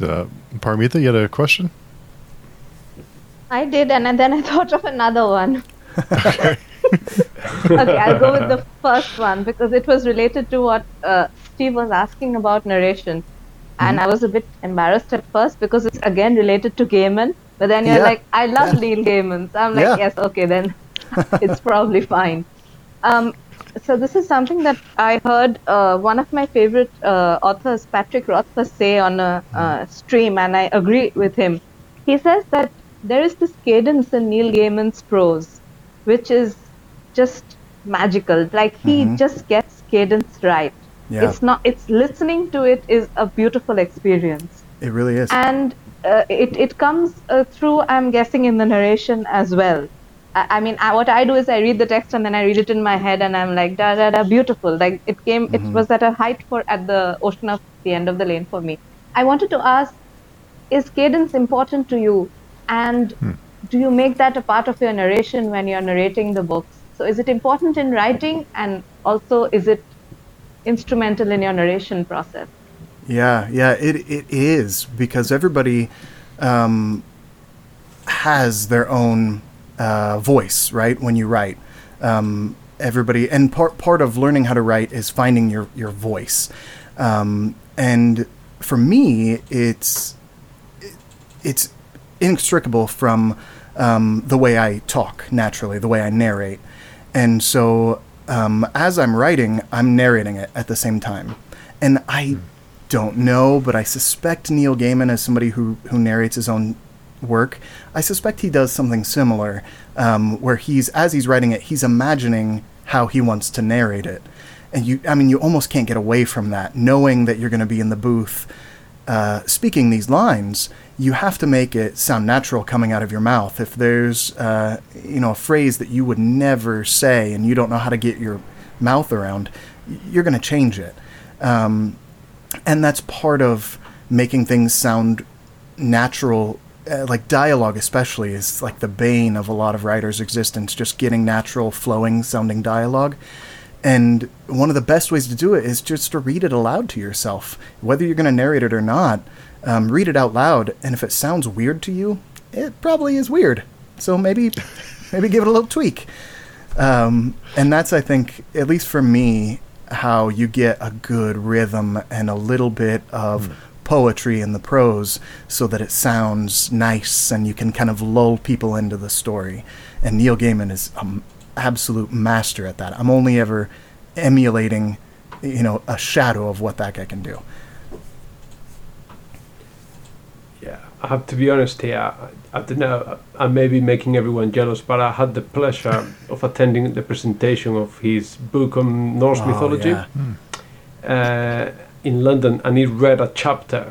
Uh, Paromita, you had a question? I did, and then I thought of another one. Okay. Okay, I'll go with the first one, because it was related to what uh, Steve was asking about narration. And mm-hmm. I was a bit embarrassed at first, because it's again related to Gaiman. But then you're yeah. like, I love Neil yeah. Gaiman. So I'm like, yeah. yes, okay, then it's probably fine. Um, So this is something that I heard uh, one of my favorite uh, authors, Patrick Rothfuss, say on a uh, stream, and I agree with him. He says that there is this cadence in Neil Gaiman's prose, which is just magical. Like he mm-hmm. just gets cadence right. Yeah. It's not. It's listening to it is a beautiful experience. It really is. And uh, it it comes uh, through, I'm guessing, in the narration as well. I mean, I, what I do is I read the text and then I read it in my head and I'm like, da da da, beautiful. Like it came, mm-hmm. it was at a height for at the Ocean at the End of the Lane for me. I wanted to ask, is cadence important to you? And hmm. do you make that a part of your narration when you're narrating the books? So is it important in writing, and also is it instrumental in your narration process? Yeah, yeah, it it is, because everybody um, has their own Uh, voice, right? When you write, um, everybody, and part part of learning how to write is finding your your voice. Um, and for me, it's it, it's inextricable from um, the way I talk naturally, the way I narrate, and so um, as I'm writing, I'm narrating it at the same time. And I don't know, but I suspect Neil Gaiman is somebody who who narrates his own work. I suspect he does something similar, um, where he's, as he's writing it, he's imagining how he wants to narrate it. And you, I mean, you almost can't get away from that, knowing that you're going to be in the booth uh, speaking these lines. You have to make it sound natural coming out of your mouth. If there's, uh, you know, a phrase that you would never say and you don't know how to get your mouth around, you're going to change it. Um, and that's part of making things sound natural. Uh, like dialogue especially is like the bane of a lot of writers' existence, just getting natural, flowing sounding dialogue. And one of the best ways to do it is just to read it aloud to yourself, whether you're going to narrate it or not. Um, read it out loud, and if it sounds weird to you, it probably is weird, so maybe maybe give it a little tweak. Um, and that's, I think, at least for me, how you get a good rhythm and a little bit of mm. poetry in the prose, so that it sounds nice and you can kind of lull people into the story. And Neil Gaiman is an absolute master at that. I'm only ever emulating, you know, a shadow of what that guy can do. Yeah, I have to be honest here. I, I don't know, I may be making everyone jealous, but I had the pleasure of attending the presentation of his book on Norse oh, mythology. Yeah. Mm. Uh, in London, and he read a chapter,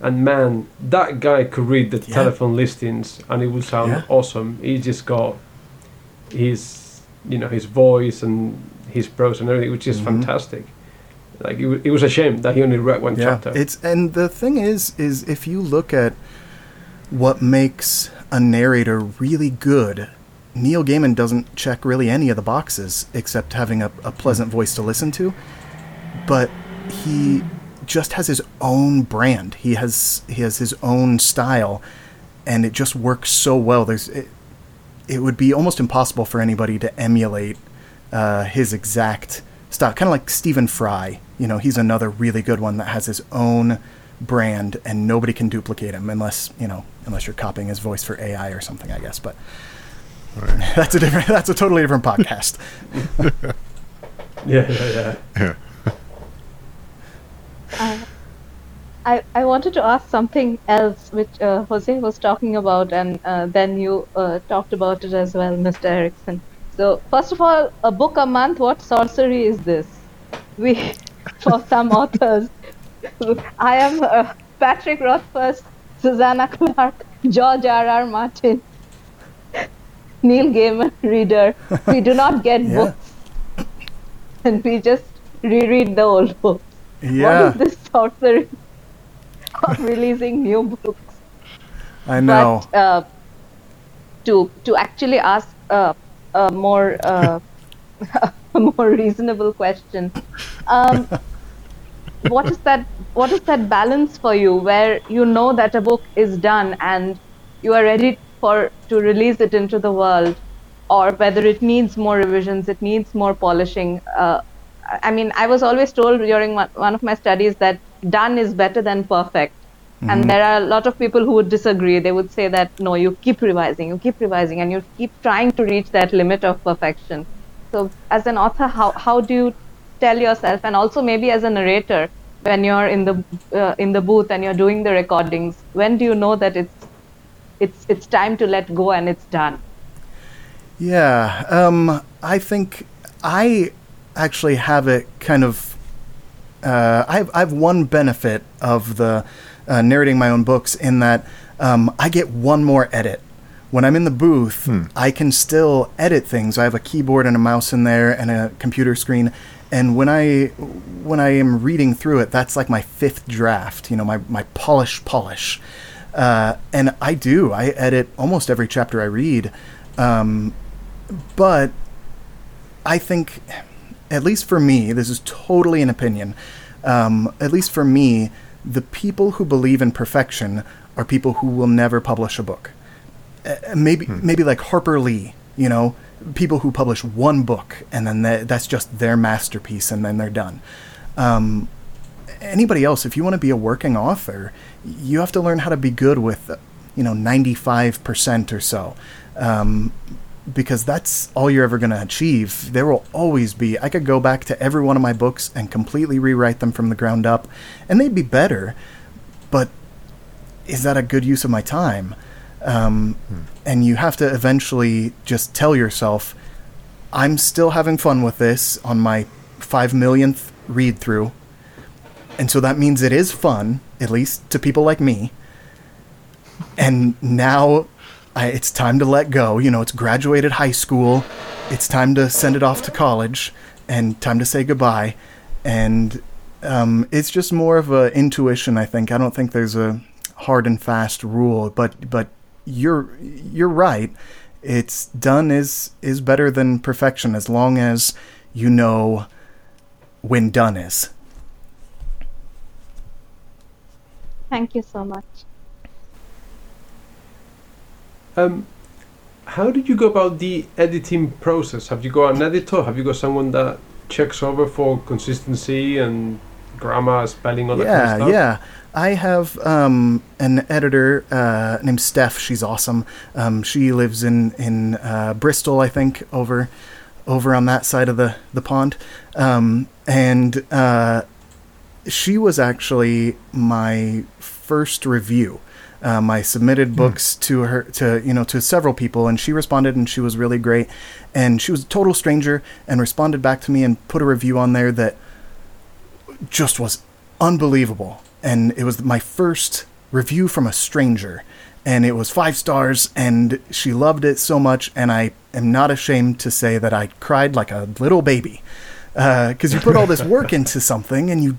and man, that guy could read the yeah. telephone listings and it would sound yeah. awesome. He just got his, you know, his voice and his prose and everything, which is mm-hmm. fantastic. Like it, w- it was a shame that he only read one yeah. chapter. It's, and the thing is is if you look at what makes a narrator really good, Neil Gaiman doesn't check really any of the boxes except having a, a pleasant voice to listen to, but he just has his own brand. He has he has his own style, and it just works so well. There's it, it would be almost impossible for anybody to emulate uh, his exact style. Kind of like Stephen Fry. You know, he's another really good one that has his own brand, and nobody can duplicate him unless you know unless you're copying his voice for A I or something, I guess. But right. that's a different. That's a totally different podcast. yeah, yeah, yeah. yeah. Uh, I I wanted to ask something else, which uh, Jose was talking about, and uh, then you uh, talked about it as well, Mister Erikson. So first of all, a book a month, what sorcery is this? We, for some authors, I am uh, Patrick Rothfuss, Susanna Clark, George R. R. Martin, Neil Gaiman reader. We do not get yeah. books, and we just reread the old book. Yeah. What is this sorcery of releasing new books? I know. But, uh, to to actually ask uh, a more uh, a more reasonable question, um, what is that? What is that balance for you, where you know that a book is done and you are ready for to release it into the world, or whether it needs more revisions, it needs more polishing? Uh, I mean, I was always told during one of my studies that done is better than perfect. Mm-hmm. And there are a lot of people who would disagree. They would say that, no, you keep revising, you keep revising, and you keep trying to reach that limit of perfection. So as an author, how how do you tell yourself, and also maybe as a narrator, when you're in the uh, in the booth and you're doing the recordings, when do you know that it's it's it's time to let go and it's done? Yeah, um, I think I... actually have it kind of uh I've I've one benefit of the uh, narrating my own books in that um I get one more edit when I'm in the booth, hmm. I can still edit things. I have a keyboard and a mouse in there and a computer screen. And when I when I am reading through it, that's like my fifth draft, you know, my, my polish, polish. Uh, and I do. I edit almost every chapter I read. Um, but I think, at least for me, this is totally an opinion, um, at least for me, the people who believe in perfection are people who will never publish a book. Uh, maybe hmm. maybe like Harper Lee, you know, people who publish one book and then they, that's just their masterpiece and then they're done. Um, anybody else, if you want to be a working author, you have to learn how to be good with, you know, ninety-five percent or so. Um, because that's all you're ever going to achieve. There will always be, I could go back to every one of my books and completely rewrite them from the ground up and they'd be better, but is that a good use of my time? Um, hmm. And you have to eventually just tell yourself, I'm still having fun with this on my five millionth read through. And so that means it is fun, at least to people like me. And now I, it's time to let go. You know, it's graduated high school. It's time to send it off to college and time to say goodbye. And um, it's just more of a intuition, I think. I don't think there's a hard and fast rule, but but you're you're right. It's done is is better than perfection as long as you know when done is. Thank you so much. Um, how did you go about the editing process? Have you got an editor? Have you got someone that checks over for consistency and grammar, spelling, all that yeah, kind of stuff? Yeah, yeah. I have um, an editor uh, named Steph. She's awesome. Um, she lives in in uh, Bristol, I think, over over on that side of the the pond. Um, and uh, she was actually my first review. Um, I submitted books mm. to her, to, you know, to several people, and she responded, and she was really great. And she was a total stranger and responded back to me and put a review on there that just was unbelievable. And it was my first review from a stranger, and it was five stars, and she loved it so much. And I am not ashamed to say that I cried like a little baby, uh, 'cause you put all this work into something and you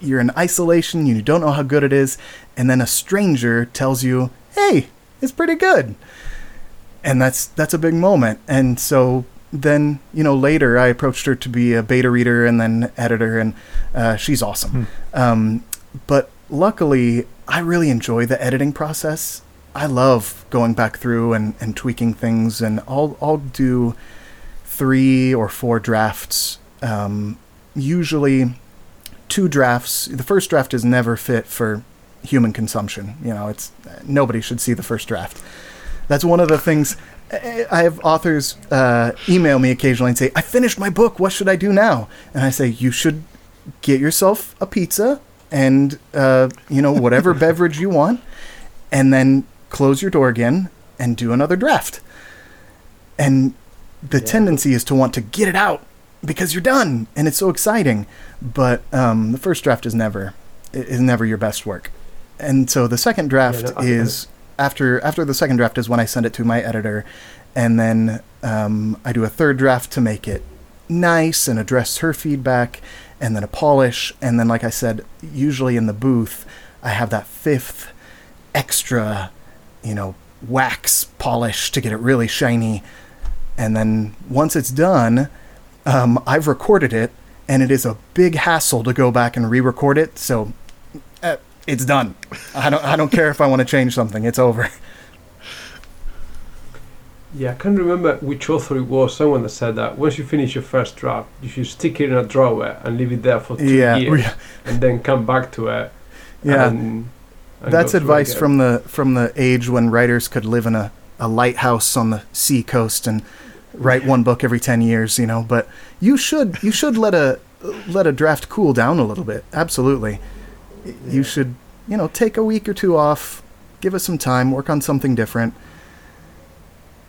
you're in isolation, you don't know how good it is, and then a stranger tells you, hey, it's pretty good. And that's that's a big moment. And so then, you know, later I approached her to be a beta reader and then editor, and uh, she's awesome. Hmm. Um, but luckily, I really enjoy the editing process. I love going back through and, and tweaking things, and I'll, I'll do three or four drafts, um, usually... two drafts. The first draft is never fit for human consumption. You know, it's nobody should see the first draft. That's one of the things. I have authors uh, email me occasionally and say, I finished my book. What should I do now? And I say, you should get yourself a pizza and, uh, you know, whatever beverage you want, and then close your door again and do another draft. And the yeah. tendency is to want to get it out because you're done and it's so exciting. But um, the first draft is never is never your best work. And so the second draft yeah, no, is after after the second draft is when I send it to my editor, and then um, I do a third draft to make it nice and address her feedback, and then a polish, and then, like I said, usually in the booth I have that fifth extra, you know, wax polish to get it really shiny. And then once it's done, Um, I've recorded it, and it is a big hassle to go back and re-record it. So uh, it's done. I don't. I don't care if I want to change something. It's over. Yeah, I can't remember which author it was. Someone that said that once you finish your first draft, you should stick it in a drawer and leave it there for two yeah. years, and then come back to it. Yeah, and, and that's advice from the from the age when writers could live in a, a lighthouse on the sea coast and write one book every ten years, you know. But you should you should let a let a draft cool down a little bit. Absolutely. Yeah. You should, you know, take a week or two off, give it some time, work on something different,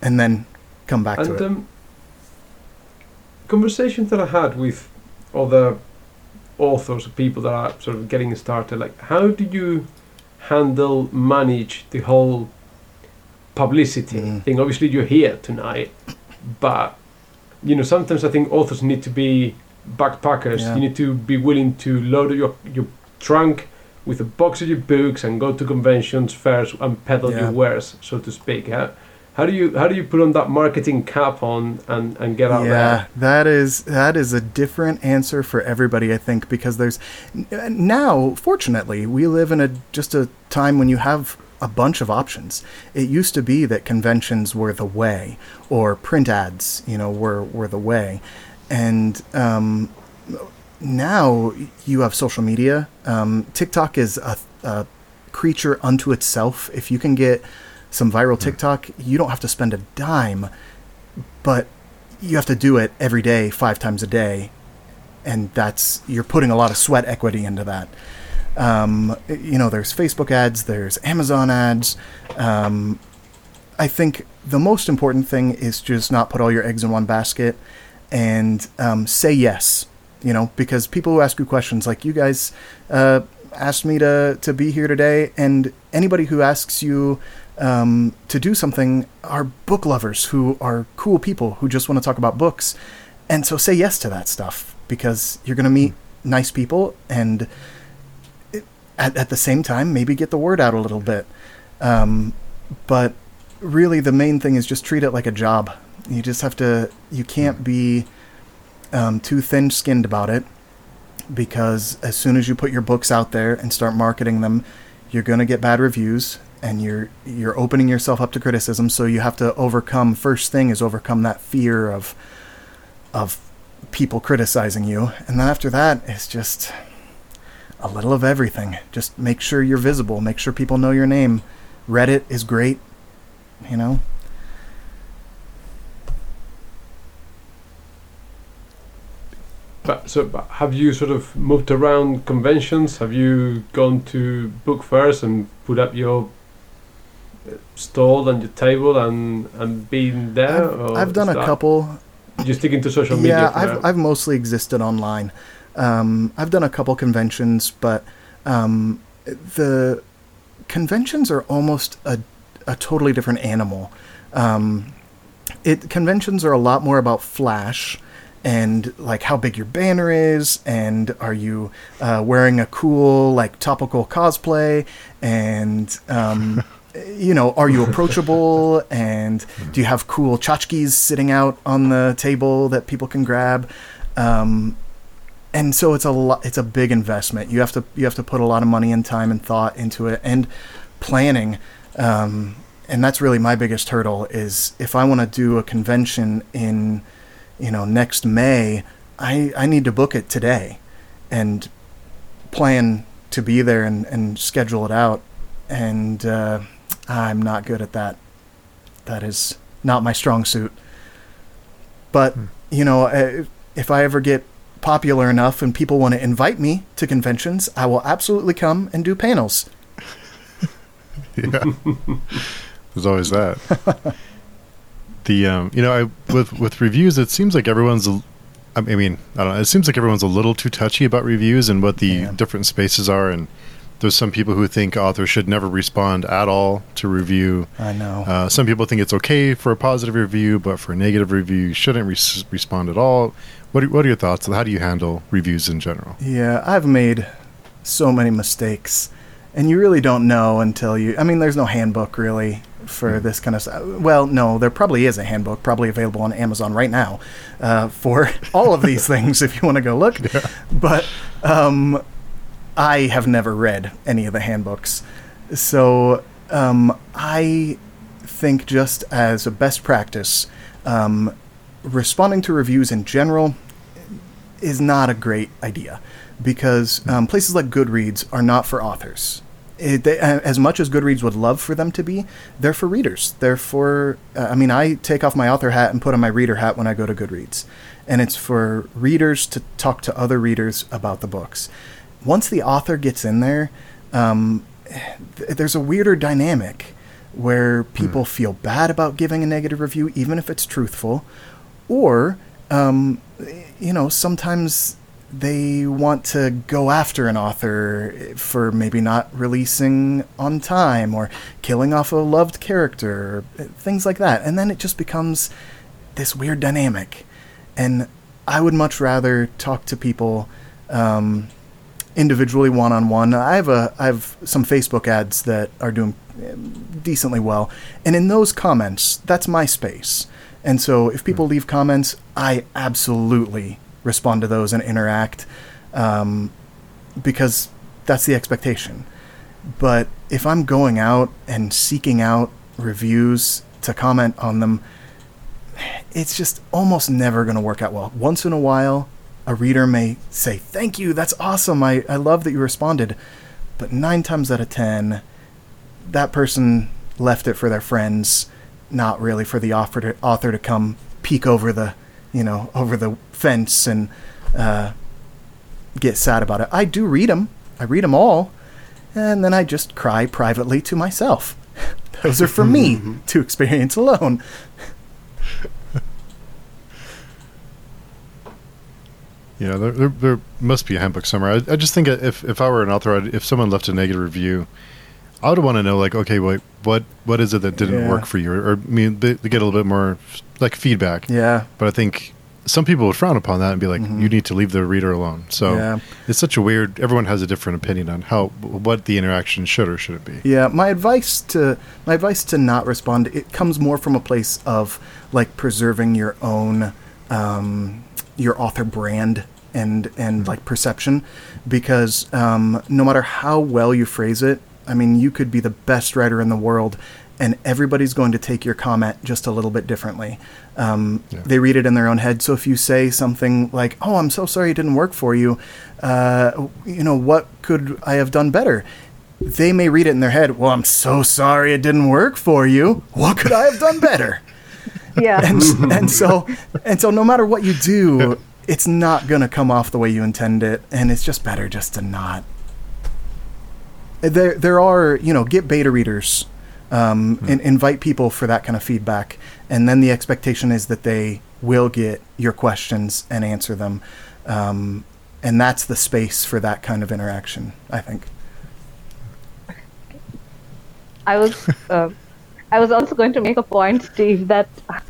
and then come back and, to it. Um, conversations that I had with other authors, people that are sort of getting started, like, how do you handle, manage the whole publicity mm. thing. Obviously, you're here tonight, but you know sometimes I think authors need to be backpackers. Yeah. You need to be willing to load your your trunk with a box of your books and go to conventions, fairs, and peddle yeah. your wares, so to speak. How, how do you how do you put on that marketing cap on and, and get out yeah, there? Yeah, that is that is a different answer for everybody, I think, because there's now, fortunately, we live in a just a time when you have a bunch of options. It used to be that conventions were the way, or print ads, you know, were were the way, and um, now you have social media. Um, TikTok is a, a creature unto itself. If you can get some viral TikTok, you don't have to spend a dime, but you have to do it every day, five times a day, and that's you're putting a lot of sweat equity into that. Um, you know, there's Facebook ads, there's Amazon ads. Um, I think the most important thing is just not put all your eggs in one basket and um, say yes. You know, because people who ask you questions, like you guys uh, asked me to, to be here today, and anybody who asks you um, to do something are book lovers who are cool people who just want to talk about books. And so say yes to that stuff, because you're going to meet nice people, and it, at, at the same time, maybe get the word out a little bit. Um, but really, the main thing is just treat it like a job. You just have to, you can't be... Um, too thin-skinned about it, because as soon as you put your books out there and start marketing them, you're going to get bad reviews, and you're you're opening yourself up to criticism. So you have to overcome. First thing is overcome that fear of of people criticizing you, and then after that, it's just a little of everything. Just make sure you're visible. Make sure people know your name. Reddit is great, you know. But, so, but have you sort of moved around conventions? Have you gone to book fairs and put up your stall and your table and, and been there? I've, or I've done a couple. You're sticking to social media? Yeah, I've, I've mostly existed online. Um, I've done a couple conventions, but um, the conventions are almost a, a totally different animal. Um, it conventions are a lot more about flash, and like how big your banner is, and are you uh, wearing a cool like topical cosplay, and um, you know, are you approachable, and do you have cool tchotchkes sitting out on the table that people can grab, um, and so it's a lo- it's a big investment. You have to you have to put a lot of money and time and thought into it, and planning. Um, and that's really my biggest hurdle is if I want to do a convention in, you know, next May, I, I need to book it today and plan to be there and, and schedule it out. And uh, I'm not good at that. That is not my strong suit. But, hmm. you know, I, if I ever get popular enough and people want to invite me to conventions, I will absolutely come and do panels. Yeah. There's always that. The um, you know, I with with reviews, it seems like everyone's, I mean, I don't know, it seems like everyone's a little too touchy about reviews and what the yeah. different spaces are, and there's some people who think authors should never respond at all to review. I know. Uh, some people think it's okay for a positive review, but for a negative review, you shouldn't re- respond at all. What are, what are your thoughts on how do you handle reviews in general? Yeah, I've made so many mistakes, and you really don't know until you. I mean, there's no handbook really for this kind of stuff. Well, no, there probably is a handbook probably available on Amazon right now uh, for all of these things if you want to go look. Yeah. But um, I have never read any of the handbooks. So um, I think just as a best practice, um, responding to reviews in general is not a great idea because um, places like Goodreads are not for authors. It, they, as much as Goodreads would love for them to be, they're for readers. They're for, uh, I mean, I take off my author hat and put on my reader hat when I go to Goodreads. And it's for readers to talk to other readers about the books. Once the author gets in there, um, th- there's a weirder dynamic where people hmm. feel bad about giving a negative review, even if it's truthful. Or, um, you know, sometimes they want to go after an author for maybe not releasing on time or killing off a loved character, or things like that. And then it just becomes this weird dynamic. And I would much rather talk to people um, individually, one-on-one. I have a I have some Facebook ads that are doing decently well. And in those comments, that's my space. And so if people leave comments, I absolutely respond to those and interact, um, because that's the expectation. But if I'm going out and seeking out reviews to comment on them, it's just almost never going to work out well. Once in a while, a reader may say, thank you, that's awesome, I, I love that you responded. But nine times out of ten, that person left it for their friends, not really for the author to, author to come peek over the, you know, over the fence and uh, get sad about it. I do read them. I read them all. And then I just cry privately to myself. Those are for me to experience alone. Yeah, there, there, there must be a handbook somewhere. I, I just think if, if I were an author, I'd, if someone left a negative review, I would want to know, like, okay, wait, what, what is it that didn't yeah. work for you? Or, or I mean, they, they get a little bit more, like, feedback. Yeah. But I think some people would frown upon that and be like, mm-hmm. you need to leave the reader alone. So yeah. it's such a weird, everyone has a different opinion on how, what the interaction should or shouldn't be. Yeah, my advice to, my advice to not respond, it comes more from a place of, like, preserving your own, um, your author brand and and like perception, because um, no matter how well you phrase it, I mean, you could be the best writer in the world and everybody's going to take your comment just a little bit differently. Um, yeah. They read it in their own head. So if you say something like, oh, I'm so sorry it didn't work for you, uh, you know, what could I have done better? They may read it in their head, well, I'm so sorry it didn't work for you, what could I have done better? Yeah, and, and so and so, no matter what you do, it's not gonna come off the way you intend it, and it's just better just to not. There, there are you know, get beta readers, um, hmm. and invite people for that kind of feedback, and then the expectation is that they will get your questions and answer them, um, and that's the space for that kind of interaction, I think. I was. Uh... I was also going to make a point, Steve, that, I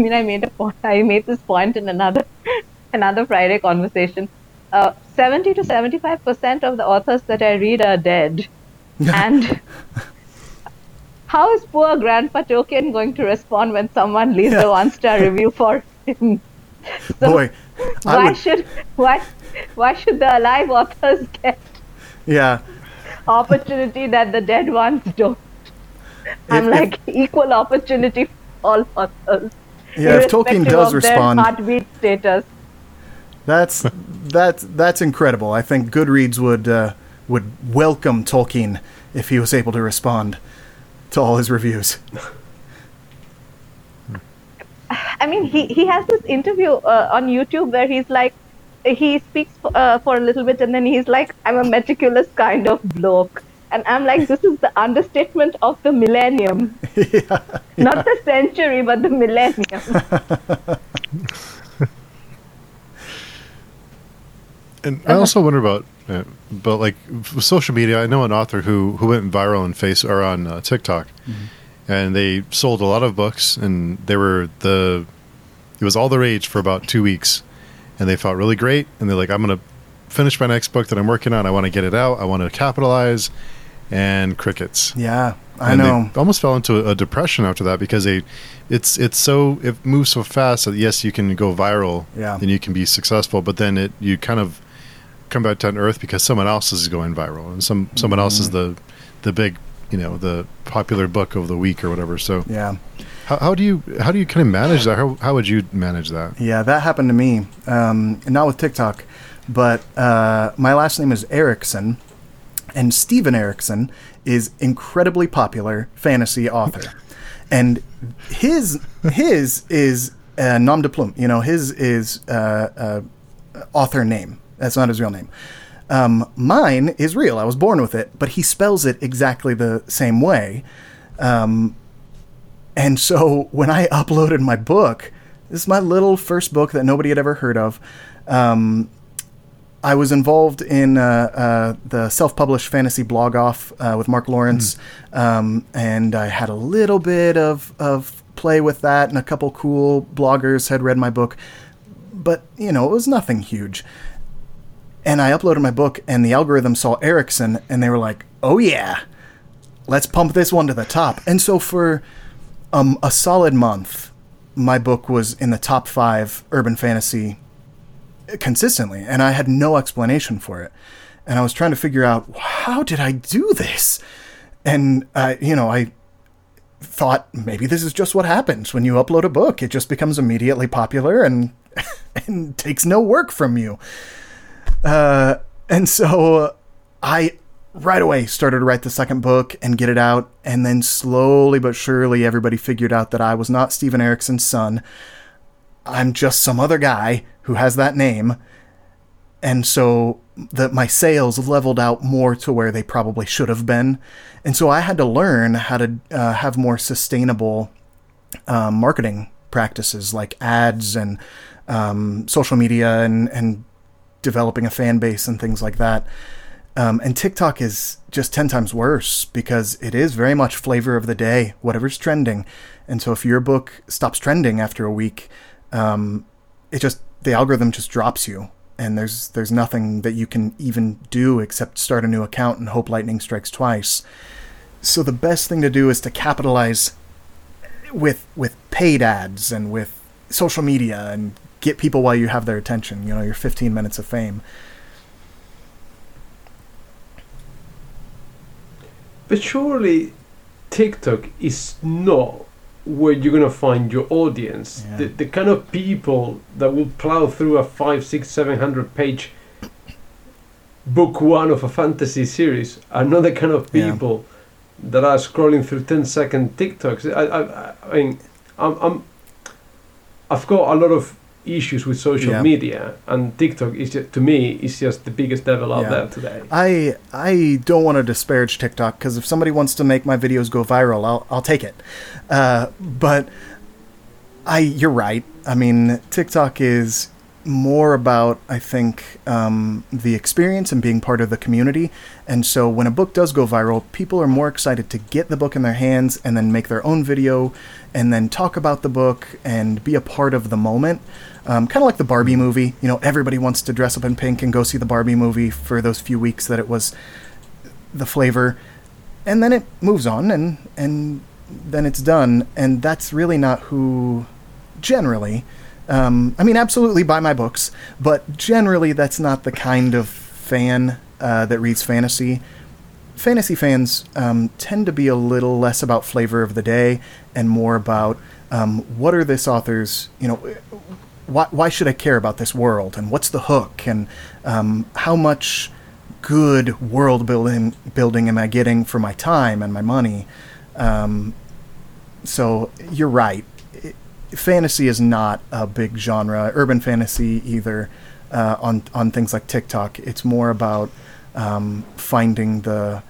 mean, I made a point, I made this point in another another Friday conversation. Uh, seventy to seventy-five percent of the authors that I read are dead. And how is poor Grandpa Tolkien going to respond when someone leaves yeah. a one-star review for him? So Boy, I why would... should why why should the alive authors get yeah. opportunity that the dead ones don't? I'm if, like if, equal opportunity for all authors. Yeah, if Tolkien does respond, heartbeat status. That's that's that's incredible. I think Goodreads would uh, would welcome Tolkien if he was able to respond to all his reviews. I mean, he, he has this interview uh, on YouTube where he's like, he speaks uh, for a little bit and then he's like, I'm a meticulous kind of bloke. And I'm like, this is the understatement of the millennium. Yeah, yeah. Not the century, but the millennium. And I also wonder about, uh, about like social media. I know an author who, who went viral on Face or on uh, TikTok, mm-hmm. and they sold a lot of books, and they were the, it was all the rage for about two weeks, and they felt really great, and they're like, I'm gonna finish my next book that I'm working on. I want to get it out. I want to capitalize, and crickets. Yeah, I and know. They almost fell into a depression after that because they, it's it's so it moves so fast that yes, you can go viral, yeah, and you can be successful, but then it you kind of come back to earth because someone else is going viral and some someone mm-hmm. else is the the big you know the popular book of the week or whatever. So yeah, how how do you how do you kind of manage that? How how would you manage that? Yeah, that happened to me. Um, not with TikTok. But uh, my last name is Erikson, and Steven Erikson is incredibly popular fantasy author, and his his is uh, nom de plume. You know, his is uh, uh, author name. That's not his real name. Um, mine is real. I was born with it, but he spells it exactly the same way. Um, and so when I uploaded my book, this is my little first book that nobody had ever heard of. Um, I was involved in uh, uh, the self-published fantasy blog off uh, with Mark Lawrence, mm. um, and I had a little bit of, of play with that, and a couple cool bloggers had read my book, but, you know, it was nothing huge. And I uploaded my book, and the algorithm saw Erikson, and they were like, oh, yeah, let's pump this one to the top. And so for um, a solid month, my book was in the top five urban fantasy consistently, and I had no explanation for it. And I was trying to figure out, how did I do this? And I, you know, I thought, maybe this is just what happens when you upload a book. It just becomes immediately popular and and takes no work from you. Uh, and so I right away started to write the second book and get it out. And then slowly but surely, everybody figured out that I was not Steven Erikson's son. I'm just some other guy who has that name. And so that my sales leveled out more to where they probably should have been. And so I had to learn how to uh, have more sustainable uh, marketing practices, like ads and um, social media and, and developing a fan base and things like that. Um, and TikTok is just ten times worse because it is very much flavor of the day, whatever's trending. And so if your book stops trending after a week, um, it just, the algorithm just drops you, and there's, there's nothing that you can even do except start a new account and hope lightning strikes twice. So the best thing to do is to capitalize with, with paid ads and with social media and get people while you have their attention, you know, your fifteen minutes of fame. But surely TikTok is not where you're going to find your audience. Yeah. The, the kind of people that will plow through a five, six, seven hundred page book one of a fantasy series are not the kind of people yeah. that are scrolling through ten second TikToks. I, I, I mean, I'm, I'm, I've got a lot of issues with social yeah. media, and TikTok is just, to me, is just the biggest devil out yeah. there today. I I don't want to disparage TikTok, because if somebody wants to make my videos go viral, I'll I'll take it. Uh, but I you're right. I mean, TikTok is more about, I think, um, the experience and being part of the community. And so when a book does go viral, people are more excited to get the book in their hands and then make their own video and then talk about the book and be a part of the moment. Um, kind of like the Barbie movie. You know, everybody wants to dress up in pink and go see the Barbie movie for those few weeks that it was the flavor. And then it moves on, and, and then it's done. And that's really not who generally... Um, I mean, absolutely buy my books, but generally that's not the kind of fan uh, that reads fantasy. Fantasy fans um, tend to be a little less about flavor of the day and more about um, what are this author's, you know, why, why should I care about this world, and what's the hook, and um, how much good world building building am I getting for my time and my money? Um, so you're right. Fantasy is not a big genre, urban fantasy either, uh, on, on things like TikTok. It's more about um, finding the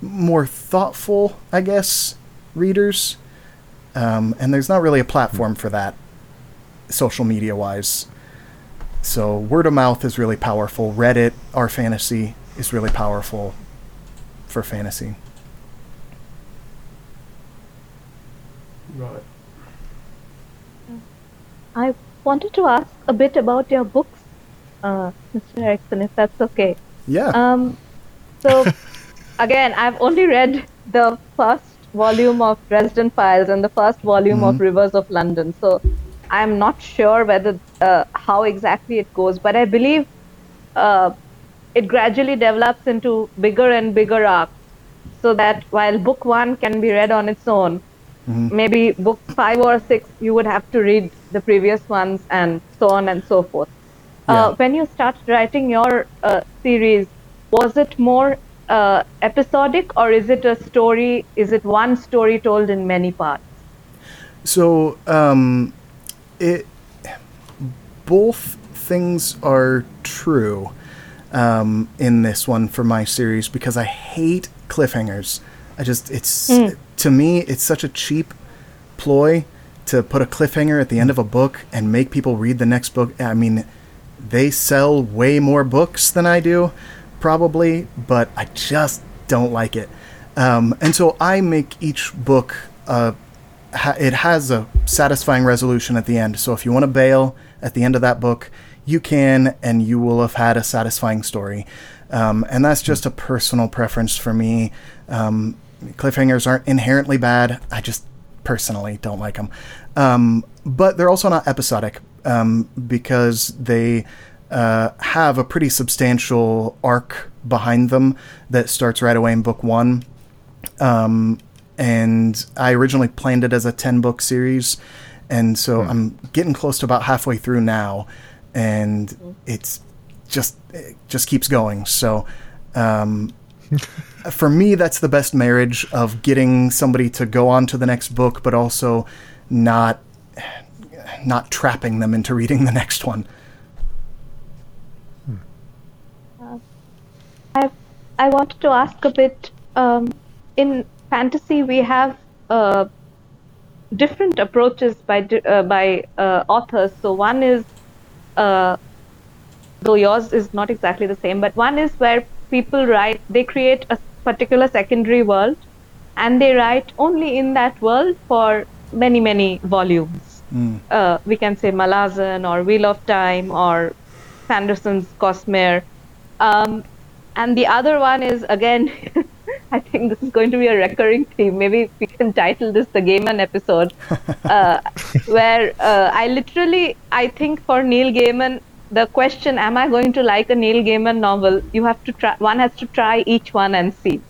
more thoughtful, I guess, readers. Um, and there's not really a platform for that, social media-wise. So word of mouth is really powerful. Reddit, Our Fantasy, is really powerful for fantasy. Right. I wanted to ask a bit about your books, uh, Mister Erikson, if that's okay. Yeah. Um, so, again, I've only read the first volume of Dresden Files and the first volume mm-hmm. of Rivers of London, so I'm not sure whether uh, how exactly it goes, but I believe uh, it gradually develops into bigger and bigger arcs, so that while book one can be read on its own, mm-hmm. maybe book five or six, you would have to read the previous ones, and so on and so forth. Yeah. Uh, when you started writing your uh, series, was it more uh, episodic, or is it a story? Is it one story told in many parts? So, um, it both things are true um, in this one for my series, because I hate cliffhangers. I just it's. Mm. To me, it's such a cheap ploy to put a cliffhanger at the end of a book and make people read the next book. I mean, they sell way more books than I do, probably, but I just don't like it. Um, and so I make each book, uh, ha- it has a satisfying resolution at the end. So if you want to bail at the end of that book, you can, and you will have had a satisfying story. Um, and that's just a personal preference for me. Um, cliffhangers aren't inherently bad. I just personally don't like them. Um, but they're also not episodic, um, because they uh, have a pretty substantial arc behind them that starts right away in book one. Um, and I originally planned it as a ten book series. And so hmm. I'm getting close to about halfway through now, and it's just, it just keeps going. So, um, for me, that's the best marriage of getting somebody to go on to the next book, but also not, not trapping them into reading the next one. Hmm. Uh, I, I wanted to ask a bit, um, in fantasy, we have, uh, different approaches by, uh, by, uh, authors. So one is, uh, though yours is not exactly the same, but one is where people write, they create a particular secondary world and they write only in that world for many, many volumes. Mm. Uh, we can say Malazan or Wheel of Time or Sanderson's Cosmere. Um, and the other one is, again, I think this is going to be a recurring theme. Maybe we can title this the Gaiman episode, uh, where uh, I literally, I think for Neil Gaiman, the question, am I going to like a Neil Gaiman novel? You have to try, one has to try each one and see,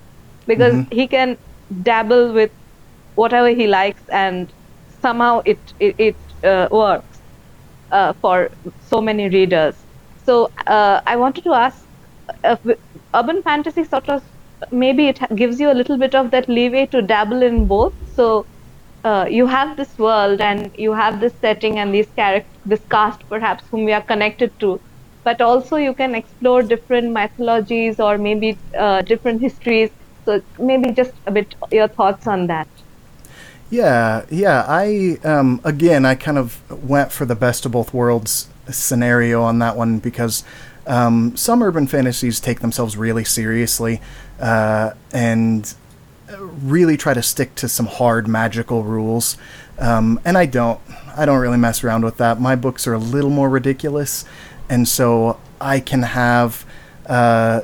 because mm-hmm. he can dabble with whatever he likes and somehow it, it, it uh, works uh, for so many readers. So uh, I wanted to ask, uh, urban fantasy sort of, maybe it gives you a little bit of that leeway to dabble in both. So Uh, you have this world and you have this setting and these characters, this cast perhaps whom we are connected to, but also you can explore different mythologies or maybe uh, different histories. So maybe just a bit your thoughts on that. Yeah, yeah. I um, again, I kind of went for the best of both worlds scenario on that one, because um, some urban fantasies take themselves really seriously uh, and. really try to stick to some hard magical rules. Um, and I don't, I don't really mess around with that. My books are a little more ridiculous. And so I can have, uh,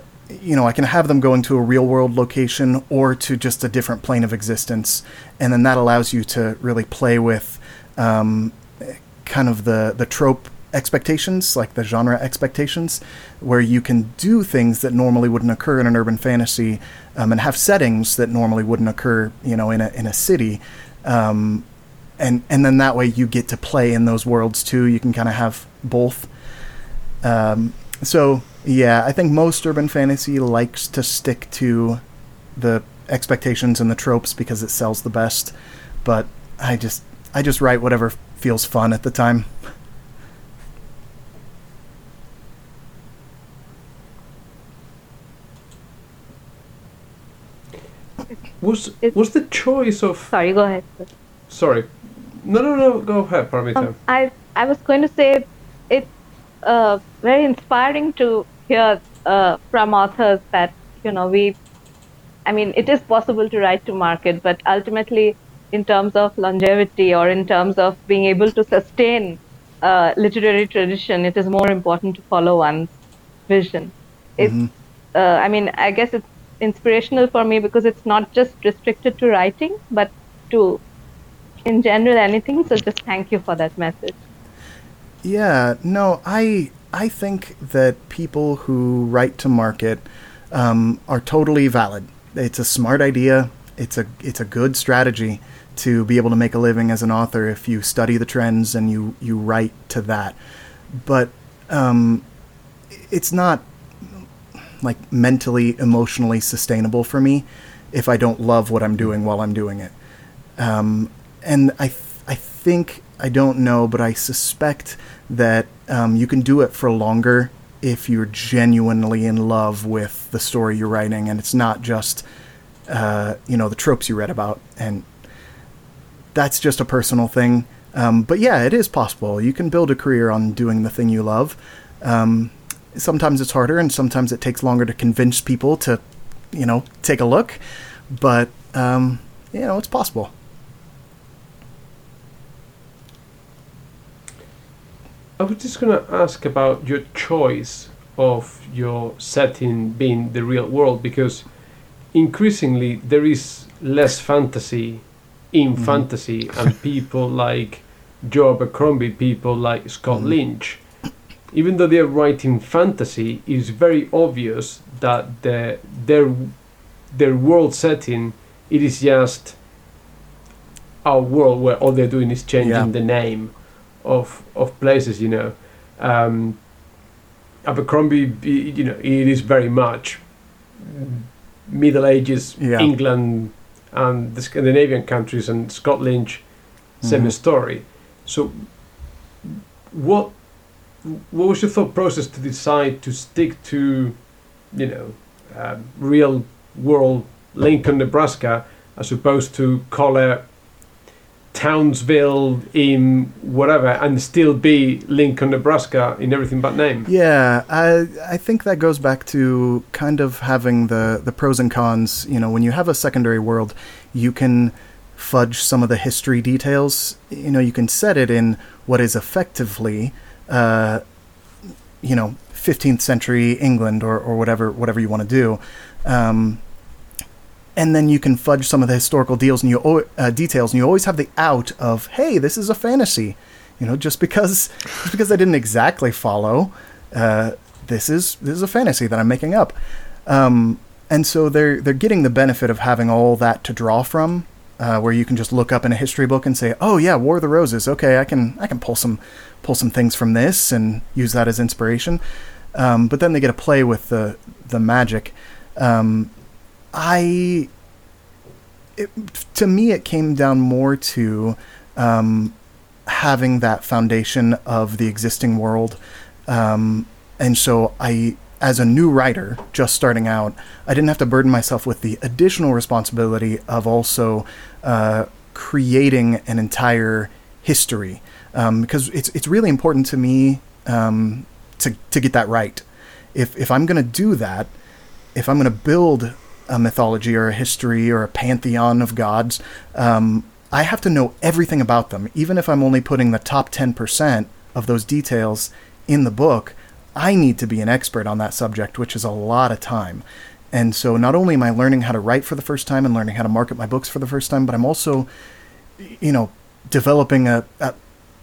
you know, I can have them going to a real world location or to just a different plane of existence. And then that allows you to really play with, um, kind of the, the trope expectations, like the genre expectations, where you can do things that normally wouldn't occur in an urban fantasy, um, and have settings that normally wouldn't occur, you know, in a in a city, um, and and then that way you get to play in those worlds too. You can kind of have both. Um, so yeah, I think most urban fantasy likes to stick to the expectations and the tropes because it sells the best. But I just I just write whatever feels fun at the time. Was was the choice of... Sorry, go ahead. Sir. Sorry. No, no, no, go ahead, Paromita. Um, I, I was going to say it's uh, very inspiring to hear uh, from authors that, you know, we... I mean, it is possible to write to market, but ultimately in terms of longevity or in terms of being able to sustain uh, literary tradition, it is more important to follow one's vision. It's, mm-hmm. uh, I mean, I guess it's inspirational for me because it's not just restricted to writing, but to in general anything. So just thank you for that message. Yeah, no, I I think that people who write to market um, are totally valid. It's a smart idea. It's a it's a good strategy to be able to make a living as an author if you study the trends and you you write to that. But um, it's not like mentally, emotionally sustainable for me if I don't love what I'm doing while I'm doing it. Um, and I, th- I think, I don't know, but I suspect that um, you can do it for longer if you're genuinely in love with the story you're writing. And it's not just, uh, you know, the tropes you read about. And that's just a personal thing. Um, but yeah, it is possible. You can build a career on doing the thing you love. Um, sometimes it's harder, and sometimes it takes longer to convince people to, you know, take a look. But, um, you know, it's possible. I was just going to ask about your choice of your setting being the real world, because increasingly there is less fantasy in mm-hmm. fantasy, and people like Joe Abercrombie, people like Scott mm-hmm. Lynch, even though they're writing fantasy, it's very obvious that the, their their world setting, it is just a world where all they're doing is changing yeah. the name of of places, you know. Um, Abercrombie, you know, it is very much Middle Ages, yeah. England, and the Scandinavian countries, and Scott Lynch, same mm-hmm. story. So what what was your thought process to decide to stick to, you know, uh, real world Lincoln, Nebraska, as opposed to color Townsville in whatever, and still be Lincoln, Nebraska in everything but name? Yeah, I I think that goes back to kind of having the, the pros and cons. You know, when you have a secondary world, you can fudge some of the history details. You know, you can set it in what is effectively, uh, you know, fifteenth century England, or, or whatever whatever you want to do. Um, And then you can fudge some of the historical deals and you uh, details, and you always have the out of, hey, this is a fantasy, you know, just because just because I didn't exactly follow. Uh, this is this is a fantasy that I'm making up, um, and so they're they're getting the benefit of having all that to draw from, uh, where you can just look up in a history book and say, oh yeah, War of the Roses. Okay, I can I can pull some pull some things from this and use that as inspiration. Um, but then they get to play with the the magic. Um, I, it, to me, it came down more to um, having that foundation of the existing world. Um, and so I, as a new writer, just starting out, I didn't have to burden myself with the additional responsibility of also uh, creating an entire history. Um, because it's it's really important to me um, to, to get that right. If, if I'm going to do that, if I'm going to build a mythology or a history or a pantheon of gods, um, I have to know everything about them. Even if I'm only putting the top ten percent of those details in the book, I need to be an expert on that subject, which is a lot of time. And so not only am I learning how to write for the first time and learning how to market my books for the first time, but I'm also, you know, developing a, a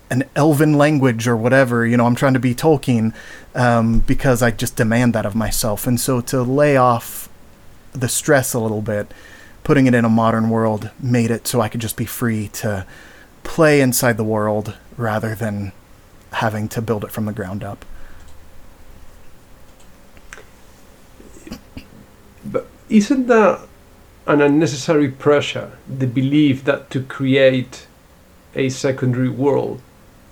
an elven language or whatever. You know, I'm trying to be Tolkien um, because I just demand that of myself. And so to lay off the stress a little bit, putting it in a modern world made it so I could just be free to play inside the world rather than having to build it from the ground up. But isn't that an unnecessary pressure, the belief that to create a secondary world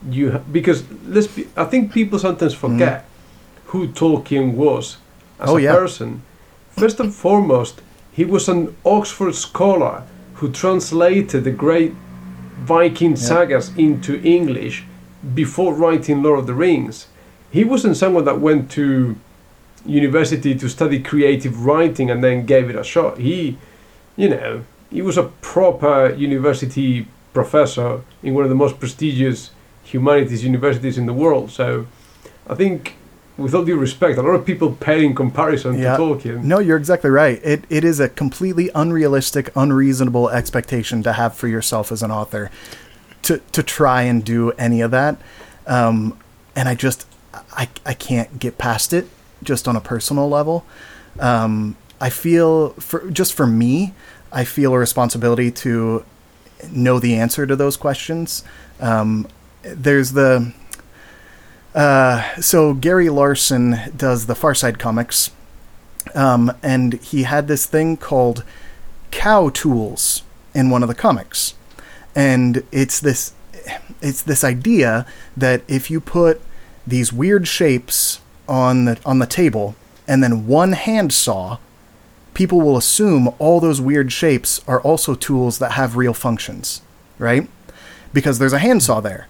you ha- because let's be, I think people sometimes forget mm. who Tolkien was as oh, a yeah. person. First and foremost, he was an Oxford scholar who translated the great Viking yeah. sagas into English before writing Lord of the Rings. He wasn't someone that went to university to study creative writing and then gave it a shot. He, you know, he was a proper university professor in one of the most prestigious humanities universities in the world. So I think, with all due respect, a lot of people pale in comparison yeah. to Tolkien. No, you're exactly right. It it is a completely unrealistic, unreasonable expectation to have for yourself as an author, to to try and do any of that. Um, and I just I I can't get past it, just on a personal level. Um, I feel for just for me, I feel a responsibility to know the answer to those questions. Um, there's the Uh, so Gary Larson does the Far Side comics, um, and he had this thing called cow tools in one of the comics. And it's this, it's this idea that if you put these weird shapes on the, on the table and then one hand saw, people will assume all those weird shapes are also tools that have real functions, right? because there's a handsaw there.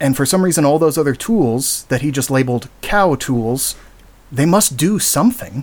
And for some reason, all those other tools that he just labeled cow tools, they must do something.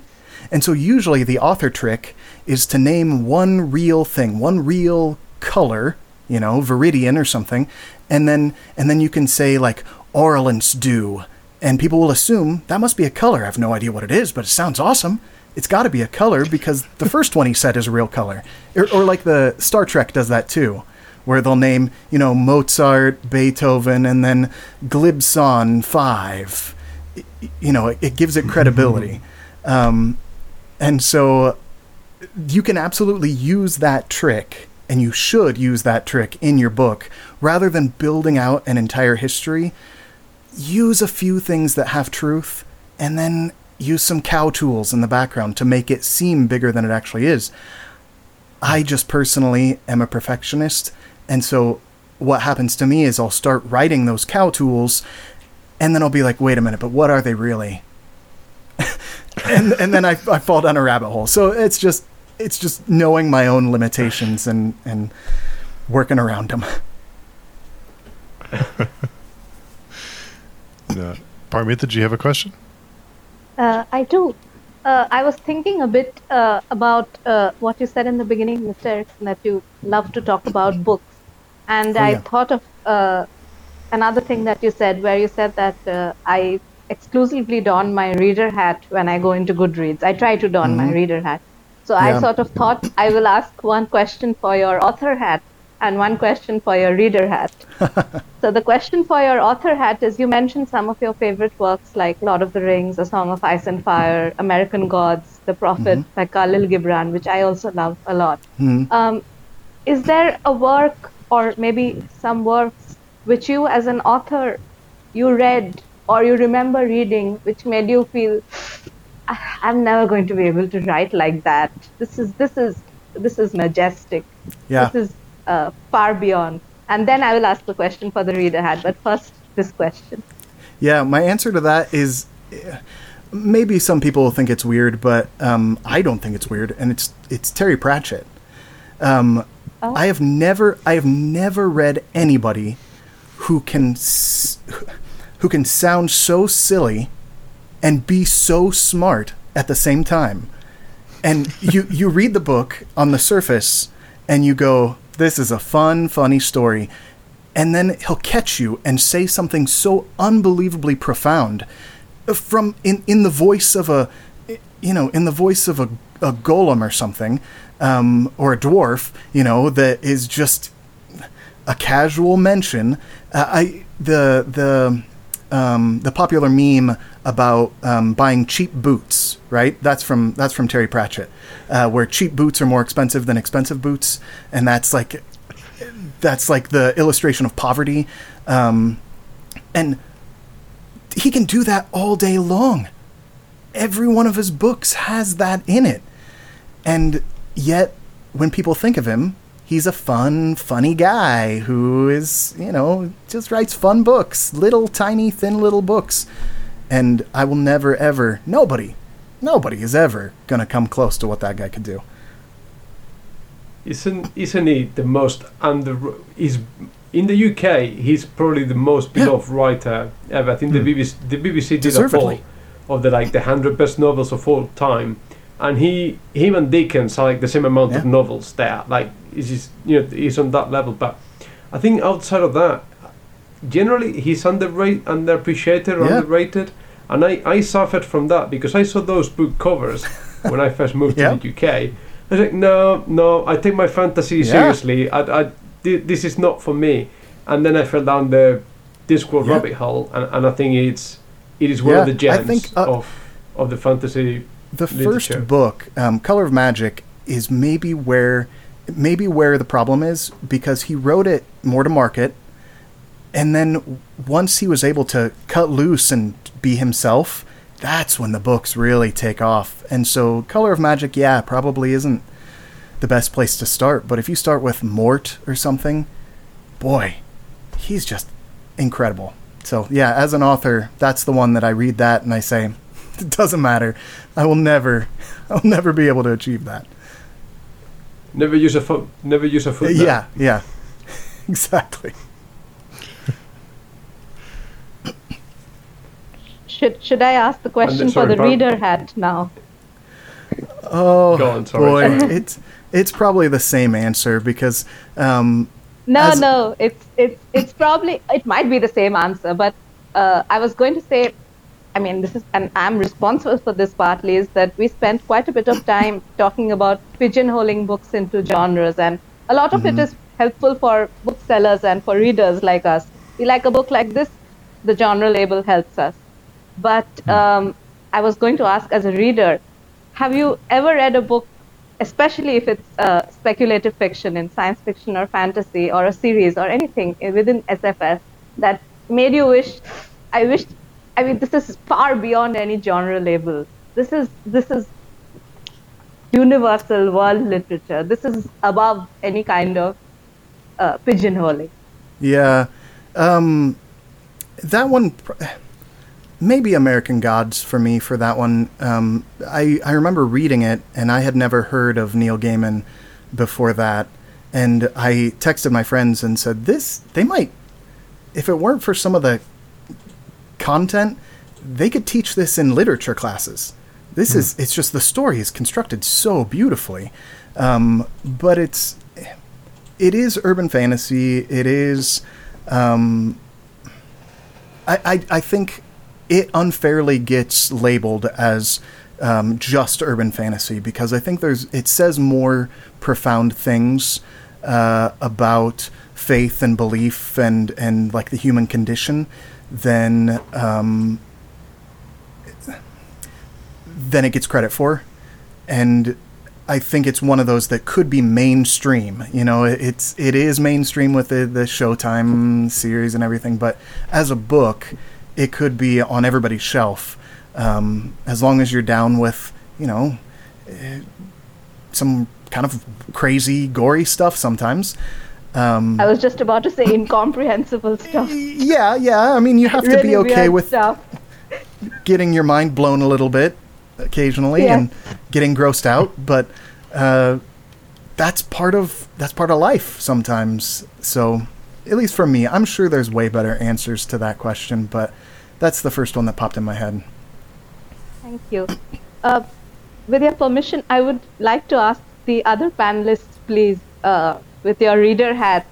And so usually the author trick is to name one real thing, one real color, you know, viridian or something. And then and then you can say, like, Orleans dew. And people will assume that must be a color. I have no idea what it is, but it sounds awesome. It's got to be a color because the first one he said is a real color. Or, or like the Star Trek does that too, where they'll name, you know, Mozart, Beethoven, and then Glibson five. It, you know, it, it gives it credibility. Um, and so you can absolutely use that trick, and you should use that trick in your book. Rather than building out an entire history, use a few things that have truth, and then use some cow tools in the background to make it seem bigger than it actually is. I just personally am a perfectionist, and so what happens to me is I'll start writing those cow tools, and then I'll be like, wait a minute, but what are they really? and and then I, I fall down a rabbit hole. So it's just it's just knowing my own limitations and, and working around them. uh, Paromita, do you have a question? Uh, I do. Uh, I was thinking a bit uh, about uh, what you said in the beginning, Mister Erikson, that you love to talk about books. And oh, I yeah. thought of uh, another thing that you said, where you said that uh, I exclusively don my reader hat when I go into Goodreads. I try to don mm-hmm. my reader hat. So yeah. I sort of thought I will ask one question for your author hat and one question for your reader hat. So the question for your author hat is, you mentioned some of your favorite works like Lord of the Rings, A Song of Ice and Fire, American Gods, The Prophet mm-hmm. by Khalil Gibran, which I also love a lot. Mm-hmm. Um, is there a work or maybe some works which you as an author, you read or you remember reading, which made you feel, I'm never going to be able to write like that. This is, this is, this is majestic. Yeah. This is Uh, far beyond. And then I will ask the question for the reader hat, but first this question. Yeah, my answer to that is, maybe some people think it's weird, but um, I don't think it's weird, and it's it's Terry Pratchett. Um, oh. I have never I have never read anybody who can who can sound so silly and be so smart at the same time. And you you read the book on the surface and you go, this is a fun, funny story. And then he'll catch you and say something so unbelievably profound from in, in the voice of a, you know, in the voice of a, a golem or something, um, or a dwarf, you know, that is just a casual mention. Uh, I, the, the, um, the popular meme about, um, buying cheap boots, right? That's from, that's from Terry Pratchett, uh, where cheap boots are more expensive than expensive boots. And that's like, that's like the illustration of poverty. Um, and he can do that all day long. Every one of his books has that in it. And yet when people think of him, he's a fun, funny guy who is, you know, just writes fun books, little tiny, thin little books. And I will never, ever, nobody, nobody is ever going to come close to what that guy could do. Isn't isn't he the most under... He's, in the U K, he's probably the most beloved yeah. writer ever. I think mm. the B B C, the B B C did a poll of the, like, the one hundred best novels of all time. And he, him and Dickens are like the same amount yeah. of novels there. Like, he's, just, you know, he's on that level. But I think outside of that, generally he's underrated, underappreciated, yeah. underrated. And I, I suffered from that because I saw those book covers when I first moved yeah. to the U K. I was like, no, no, I take my fantasy yeah. seriously. I, I, this is not for me. And then I fell down the Discworld yeah. rabbit hole, and, and I think it's it is one yeah. of the gems I think, uh, of of the fantasy. The literature. First book, um, Color of Magic, is maybe where maybe where the problem is, because he wrote it more to market, and then once he was able to cut loose and be himself, that's when the books really take off. And so Color of Magic, yeah, probably isn't the best place to start. But if you start with Mort or something, boy, he's just incredible. So yeah, as an author, that's the one that I read that and I say, it doesn't matter. I will never, I'll never be able to achieve that. Never use a foot. Never use a foot. Uh, yeah, yeah, exactly. Should should I ask the question for the reader hat now? Oh, Go on, sorry, boy. Sorry. It's it's probably the same answer because... Um, no, no. It's, it's, it's probably... It might be the same answer, but uh, I was going to say... I mean, this is, and I'm responsible for this partly, is that we spent quite a bit of time talking about pigeonholing books into genres, and a lot of mm-hmm. it is helpful for booksellers and for readers like us. We like a book like this, the genre label helps us. But um, I was going to ask, as a reader, have you ever read a book, especially if it's uh, speculative fiction in science fiction or fantasy or a series or anything within S F S, that made you wish, I wished... I mean, this is far beyond any genre label. This is this is universal world literature. This is above any kind of uh, pigeonholing. Yeah, um, that one, maybe American Gods for me for that one. Um, I I remember reading it, and I had never heard of Neil Gaiman before that, and I texted my friends and said, "This they might, if it weren't for some of the content, they could teach this in literature classes. This mm. is, it's just the story is constructed so beautifully. Um, but it's, it is urban fantasy. It is, um, I, I, I think it unfairly gets labeled as um, just urban fantasy because I think there's, it says more profound things uh, about faith and belief and, and like the human condition Then, um, then it gets credit for, and I think it's one of those that could be mainstream. You know, it's it is mainstream with the, the Showtime series and everything, but as a book, it could be on everybody's shelf, um, as long as you're down with, you know, some kind of crazy, gory stuff sometimes. Um, I was just about to say incomprehensible stuff. Yeah, yeah. I mean, you have to really be okay with stuff. Getting your mind blown a little bit occasionally yes. and getting grossed out, but uh, that's part of that's part of life sometimes. So, at least for me, I'm sure there's way better answers to that question, but that's the first one that popped in my head. Thank you. Uh, with your permission, I would like to ask the other panelists, please. Uh, with your reader hat,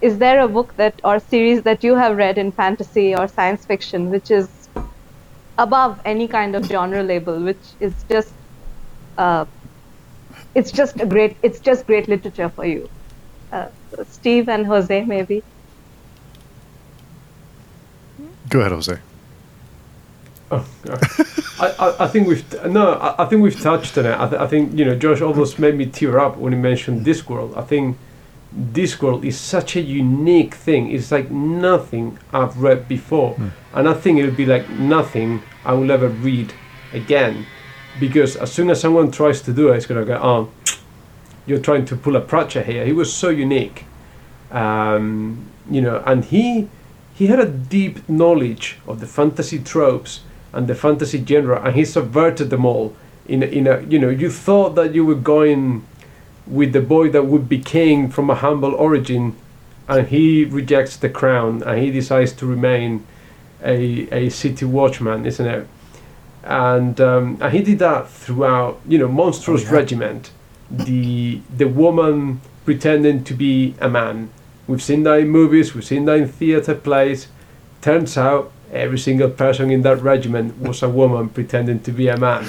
is there a book that or series that you have read in fantasy or science fiction which is above any kind of genre label, which is just uh, it's just a great it's just great literature for you? Uh, Steve and Jose, maybe. Go ahead, Jose. Oh, I, I, I think we've no, I, I think we've touched on it. I, th- I think you know, Josh almost made me tear up when he mentioned Discworld. I think Discworld is such a unique thing. It's like nothing I've read before, mm. and I think it would be like nothing I will ever read again, because as soon as someone tries to do it, it's gonna go, "Oh, you're trying to pull a Pratchett here." He was so unique, um, you know, and he he had a deep knowledge of the fantasy tropes and the fantasy genre, and he subverted them all. In a, in a, you know, you thought that you were going with the boy that would be king from a humble origin, and he rejects the crown, and he decides to remain a a city watchman, isn't it? And um, and he did that throughout, you know, Monstrous oh, yeah. Regiment, the the woman pretending to be a man. We've seen that in movies, we've seen that in theatre plays. Turns out, every single person in that regiment was a woman pretending to be a man,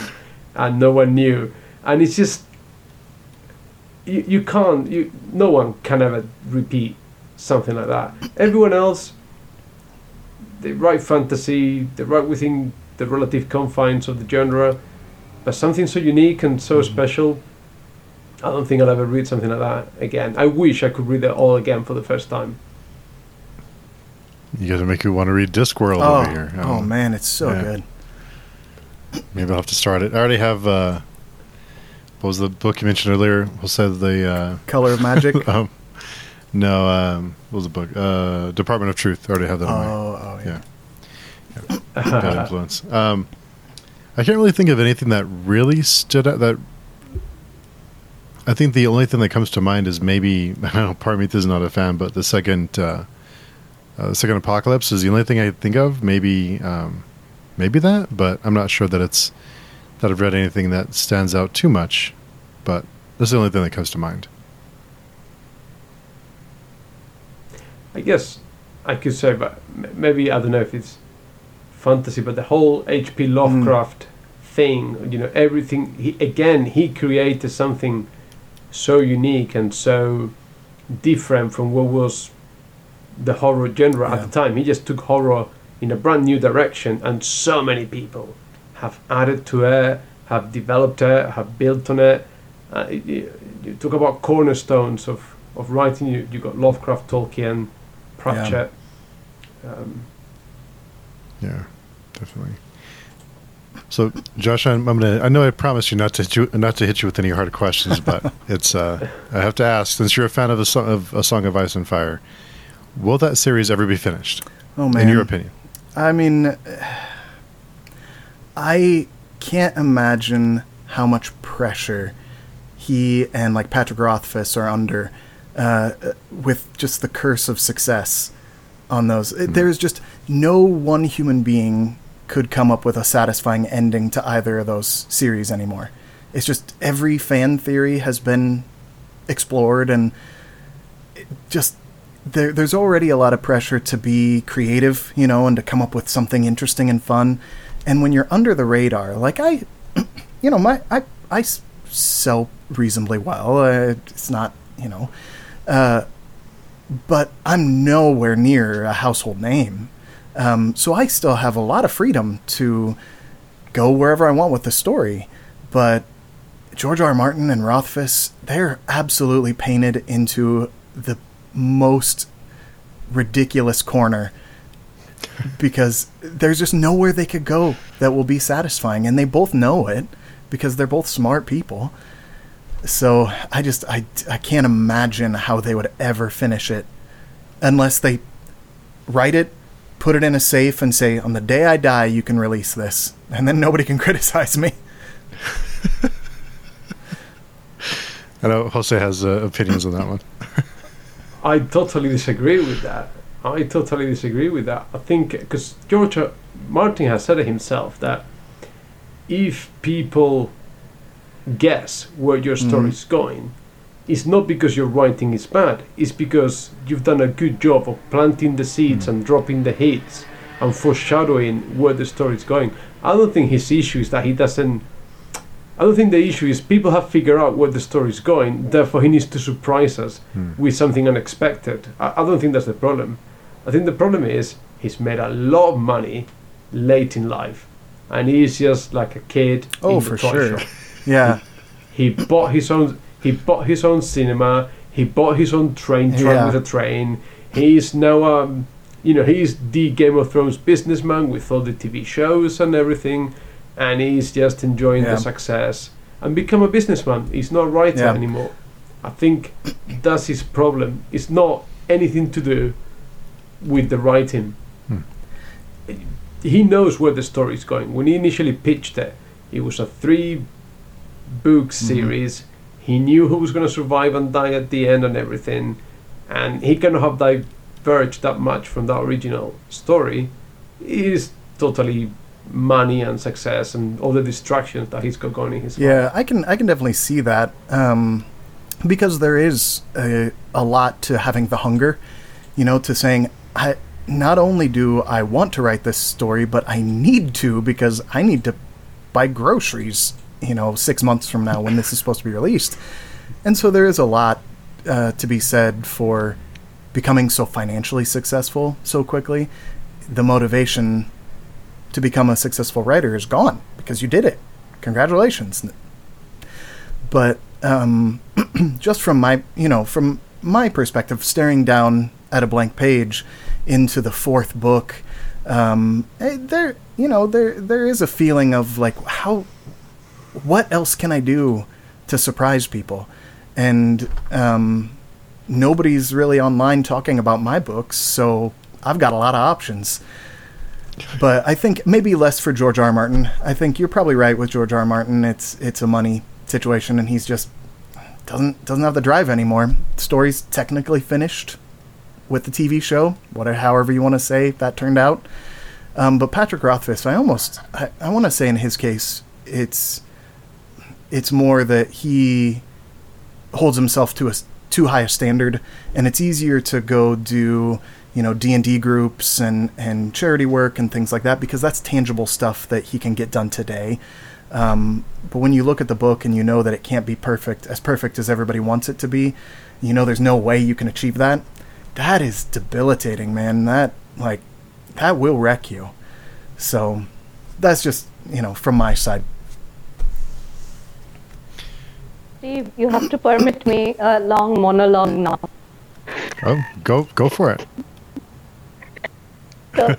and no one knew. And it's just, you, you can't, you, no one can ever repeat something like that. Everyone else, they write fantasy, they write within the relative confines of the genre, but something so unique and so mm-hmm. special, I don't think I'll ever read something like that again. I wish I could read it all again for the first time. You gotta make me want to read Discworld oh, over here. Um, oh man, it's so yeah. good. Maybe I'll have to start it. I already have. Uh, what was the book you mentioned earlier? Who said the uh, Color of Magic? um, no, um, what was the book? Uh, Department of Truth. I already have that. Oh, on my, oh yeah. yeah. Bad influence. Um, I can't really think of anything that really stood out. That I think the only thing that comes to mind is maybe I don't know. Paromita is not a fan, but the second. Uh, Uh, the second apocalypse is the only thing I think of. Maybe um, maybe that, but I'm not sure that it's that I've read anything that stands out too much, but that's the only thing that comes to mind. I guess I could say, but maybe, I don't know if it's fantasy, but the whole H P Lovecraft mm. thing, you know, everything, he, again, he created something so unique and so different from what was the horror genre yeah. at the time. He just took horror in a brand new direction, and so many people have added to it, have developed it, have built on it. Uh, you, you talk about cornerstones of, of writing, you, you got Lovecraft, Tolkien, Pratchett. Yeah. Um, yeah, definitely. So, Josh, I'm, I'm gonna, I know I promised you not to hit you, not to hit you with any hard questions, but it's uh, I have to ask, since you're a fan of a, song, of A Song of Ice and Fire, will that series ever be finished? Oh, man. In your opinion. I mean, I can't imagine how much pressure he and, like, Patrick Rothfuss are under uh, with just the curse of success on those. Mm. There's just no one human being could come up with a satisfying ending to either of those series anymore. It's just every fan theory has been explored, and it just... There, there's already a lot of pressure to be creative, you know, and to come up with something interesting and fun. And when you're under the radar, like I, you know, my I, I sell reasonably well. Uh, it's not, you know, uh, but I'm nowhere near a household name. Um, so I still have a lot of freedom to go wherever I want with the story. But George R. R. Martin and Rothfuss, they're absolutely painted into the most ridiculous corner because there's just nowhere they could go that will be satisfying, and they both know it because they're both smart people. So I just I, I can't imagine how they would ever finish it unless they write it, put it in a safe, and say, on the day I die you can release this, and then nobody can criticize me. I know Jose has uh, opinions on that one. I totally disagree with that. I totally disagree with that. I think, because George R. Martin has said it himself, that if people guess where your story is mm. going, it's not because your writing is bad, it's because you've done a good job of planting the seeds mm. and dropping the hints and foreshadowing where the story is going. I don't think his issue is that he doesn't... I don't think the issue is people have figured out where the story is going, therefore he needs to surprise us hmm. with something unexpected. I, I don't think that's the problem. I think the problem is he's made a lot of money late in life, and he's just like a kid oh, in the for toy sure. shop. Yeah. He, he bought his own he bought his own cinema, he bought his own train train yeah. with a train. He's now um you know, he's the Game of Thrones businessman with all the T V shows and everything. And he's just enjoying yeah. the success and become a businessman. He's not a writer yeah. anymore. I think that's his problem. It's not anything to do with the writing. Hmm. He knows where the story is going. When he initially pitched it, it was a three-book series. Mm-hmm. He knew who was going to survive and die at the end and everything. And he cannot have diverged that much from the original story. It is totally... money and success and all the distractions that he's got going in his yeah, life. Yeah, I can I can definitely see that um, because there is a, a lot to having the hunger, you know, to saying, I not only do I want to write this story, but I need to because I need to buy groceries, you know, six months from now when this is supposed to be released. And so there is a lot uh, to be said for becoming so financially successful so quickly. The motivation to become a successful writer is gone because you did it. Congratulations. But um, just from my, you know, from my perspective, staring down at a blank page into the fourth book, um, there, you know, there, there is a feeling of like, how, what else can I do to surprise people? And um, nobody's really online talking about my books, so I've got a lot of options. But I think maybe less for George R. R. Martin. I think you're probably right with George R. R. Martin. It's it's a money situation, and he's just doesn't doesn't have the drive anymore. The story's technically finished with the T V show, whatever, however you want to say that turned out. Um, but Patrick Rothfuss, I almost, I, I want to say in his case, it's it's more that he holds himself to a too high a standard, and it's easier to go do, you know, D and D groups and, and charity work and things like that, because that's tangible stuff that he can get done today. Um, but when you look at the book and you know that it can't be perfect, as perfect as everybody wants it to be, you know there's no way you can achieve that. That is debilitating, man. That, like, that will wreck you. So that's just, you know, from my side. Steve, you have to permit me a long monologue now. Oh, go go for it. So,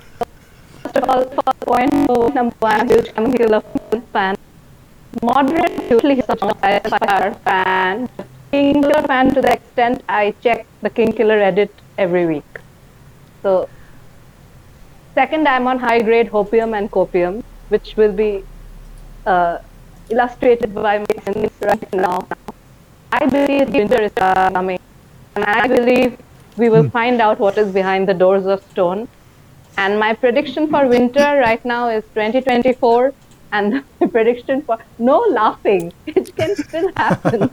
first of all, for point number one, I'm a huge Khalil Gibran fan. Moderate, hugely Snow Glass Apples fan. King Killer fan to the extent I check the King Killer edit every week. So, second, I'm on high-grade hopium and copium, which will be uh, illustrated by me right now. I believe winter is coming, and I believe we will find out what is behind the doors of stone. And my prediction for winter right now is twenty twenty-four, and my prediction for... No laughing! It can still happen.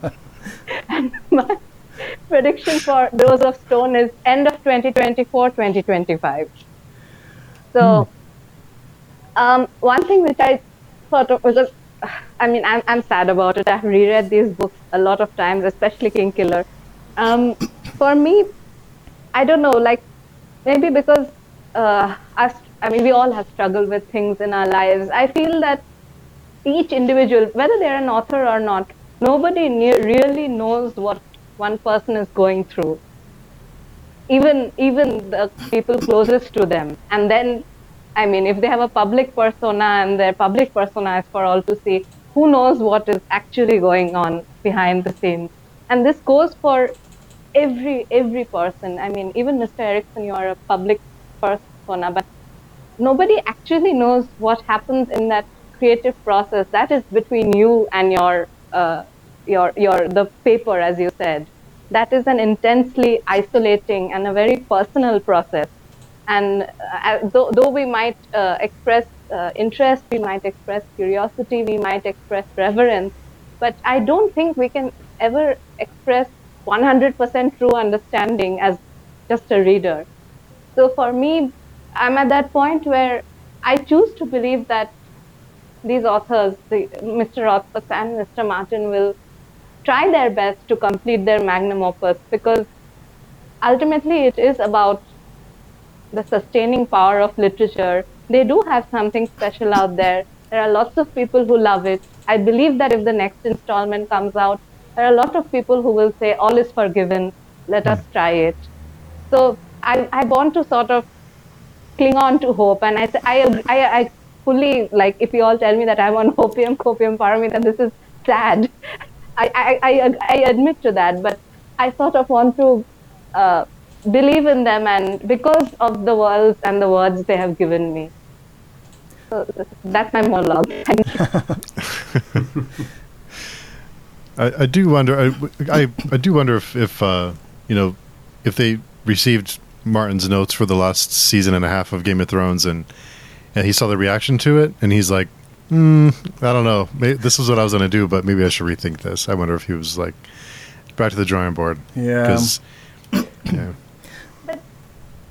And my prediction for doors of stone is end of twenty twenty-four, twenty twenty-five. So, um, one thing which I thought of was, a, I mean, I'm I'm sad about it. I've reread these books a lot of times, especially King Killer. Um, for me, I don't know, like, maybe because, uh, I, I mean, we all have struggled with things in our lives. I feel that each individual, whether they're an author or not, nobody ne- really knows what one person is going through. Even even the people closest to them. And then, I mean, if they have a public persona and their public persona is for all to see, who knows what is actually going on behind the scenes. And this goes for every every person. I mean, even Mister Erikson, you are a public persona, but nobody actually knows what happens in that creative process. That is between you and your uh, your your the paper, as you said. That is an intensely isolating and a very personal process. And uh, though, though we might uh, express uh, interest, we might express curiosity, we might express reverence, but I don't think we can ever express one hundred percent true understanding as just a reader. So for me, I'm at that point where I choose to believe that these authors, the, Mister Rothfuss and Mister Martin, will try their best to complete their magnum opus, because ultimately it is about the sustaining power of literature. They do have something special out there. There are lots of people who love it. I believe that if the next installment comes out, there are a lot of people who will say, all is forgiven, let us try it. So I, I want to sort of cling on to hope, and I, I, I, I fully, like, if you all tell me that I'm on hopium, copium, Paromita, this is sad. I, I, I admit to that, but I sort of want to uh, believe in them, and because of the worlds and the words they have given me. So that's my monologue. Thank you. I, I do wonder. I, I, I do wonder if, if uh, you know, if they received Martin's notes for the last season and a half of Game of Thrones, and and he saw the reaction to it, and he's like, Mm, I don't know. Maybe this is what I was going to do, but maybe I should rethink this. I wonder if he was like, back to the drawing board. Yeah. yeah. But,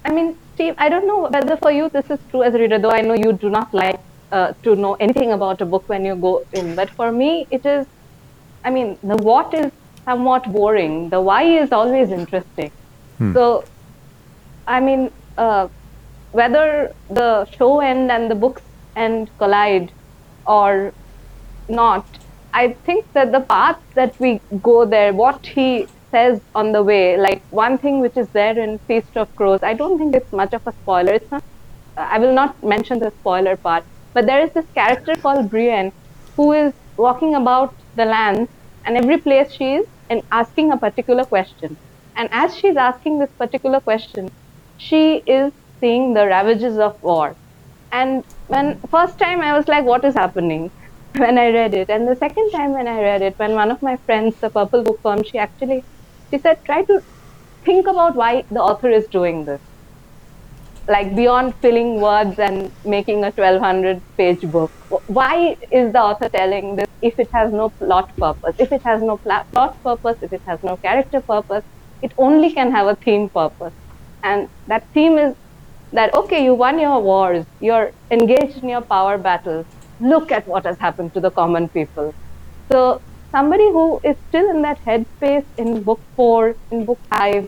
I mean, Steve, I don't know whether for you this is true as a reader, though I know you do not like uh, to know anything about a book when you go in. But for me, it is, I mean, the what is somewhat boring. The why is always interesting. Hmm. So, I mean, uh, whether the show end and the books end collide or not, I think that the path that we go there, what he says on the way, like one thing which is there in Feast of Crows, I don't think it's much of a spoiler. It's not, I will not mention the spoiler part, but there is this character called Brienne who is walking about the lands, and every place she is and asking a particular question. And as she's asking this particular question, she is seeing the ravages of war. And when first time I was like, what is happening, when I read it. And the second time when I read it, when one of my friends, the Purple Book Firm, she actually, she said, try to think about why the author is doing this. like beyond filling words and making a twelve hundred page book. Why is the author telling this if it has no plot purpose? If it has no pl- plot purpose, if it has no character purpose, it only can have a theme purpose. And that theme is that, okay, you won your wars, you're engaged in your power battles. Look at what has happened to the common people. So somebody who is still in that headspace in book four, in book five,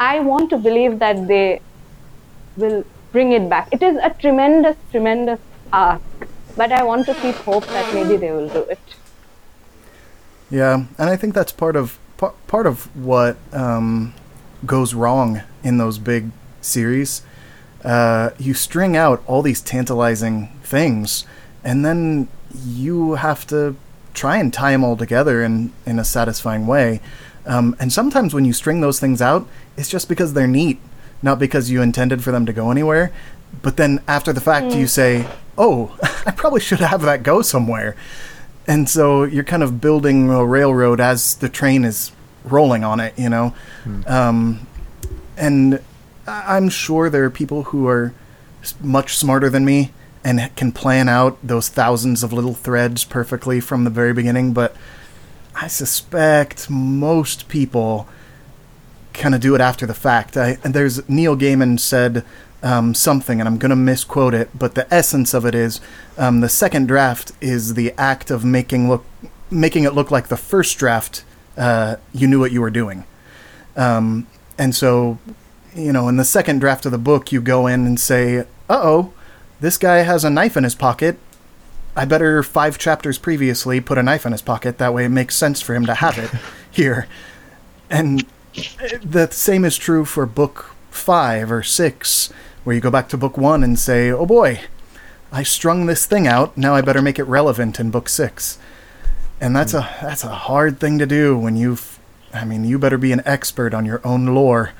I want to believe that they will bring it back. It is a tremendous, tremendous ask, but I want to keep hope that maybe they will do it. Yeah, and I think that's part of part of what um, goes wrong in those big series. Uh, you string out all these tantalizing things, and then you have to try and tie them all together in, in a satisfying way. Um, and sometimes when you string those things out, it's just because they're neat, not because you intended for them to go anywhere. But then after the fact, mm. you say, oh, I probably should have that go somewhere. And so you're kind of building a railroad as the train is rolling on it, you know? Mm. Um, and I'm sure there are people who are much smarter than me and can plan out those thousands of little threads perfectly from the very beginning, but I suspect most people kind of do it after the fact. I, and there's Neil Gaiman said um, something, and I'm going to misquote it, but the essence of it is um, the second draft is the act of making look making it look like the first draft uh, you knew what you were doing. Um, and so, you know, in the second draft of the book, you go in and say, uh-oh, this guy has a knife in his pocket. I better five chapters previously put a knife in his pocket. That way it makes sense for him to have it here. And the same is true for book five or six, where you go back to book one and say, oh boy, I strung this thing out. Now I better make it relevant in book six. And that's a, that's a hard thing to do when you've, I mean, you better be an expert on your own lore.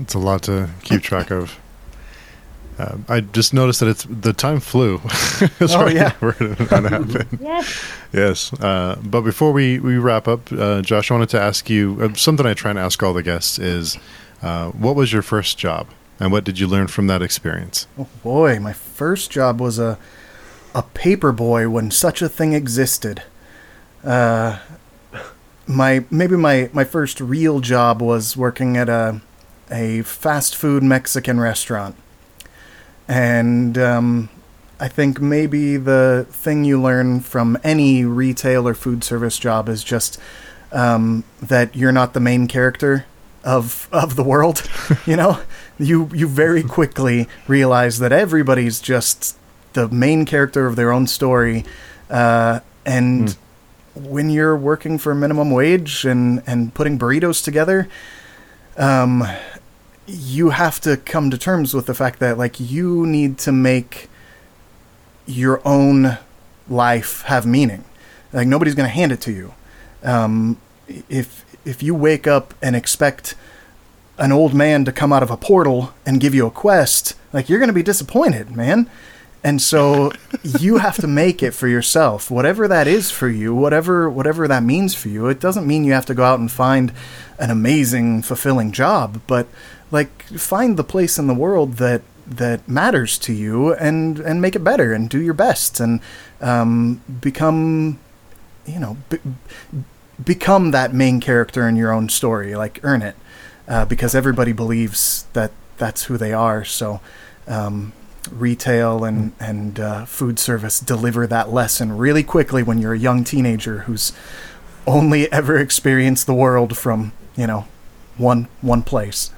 It's a lot to keep track of. Um, I just noticed that it's the time flew. It's oh, right yeah. Where it happened. Yes. Yes. Uh, but before we, we wrap up, uh, Josh, I wanted to ask you, uh, something I try and ask all the guests is, uh, what was your first job? And what did you learn from that experience? Oh, boy. My first job was a, a paper boy when such a thing existed. Uh, my maybe my, my first real job was working at a... a fast food Mexican restaurant. And um, I think maybe the thing you learn from any retail or food service job is just um, that you're not the main character of of the world. You know, you, you very quickly realize that everybody's just the main character of their own story. Uh, and mm. when you're working for minimum wage and, and putting burritos together, um, you have to come to terms with the fact that, like, you need to make your own life have meaning. Like, nobody's going to hand it to you. Um, if if you wake up and expect an old man to come out of a portal and give you a quest, like, you're going to be disappointed, man. And so you have to make it for yourself, whatever that is for you, whatever whatever that means for you. It doesn't mean you have to go out and find an amazing, fulfilling job, but, like, find the place in the world that that matters to you and, and make it better and do your best and um, become, you know, be, become that main character in your own story. Like, earn it, uh, because everybody believes that that's who they are. So um, retail and, and uh, food service deliver that lesson really quickly when you're a young teenager who's only ever experienced the world from, you know, one one place.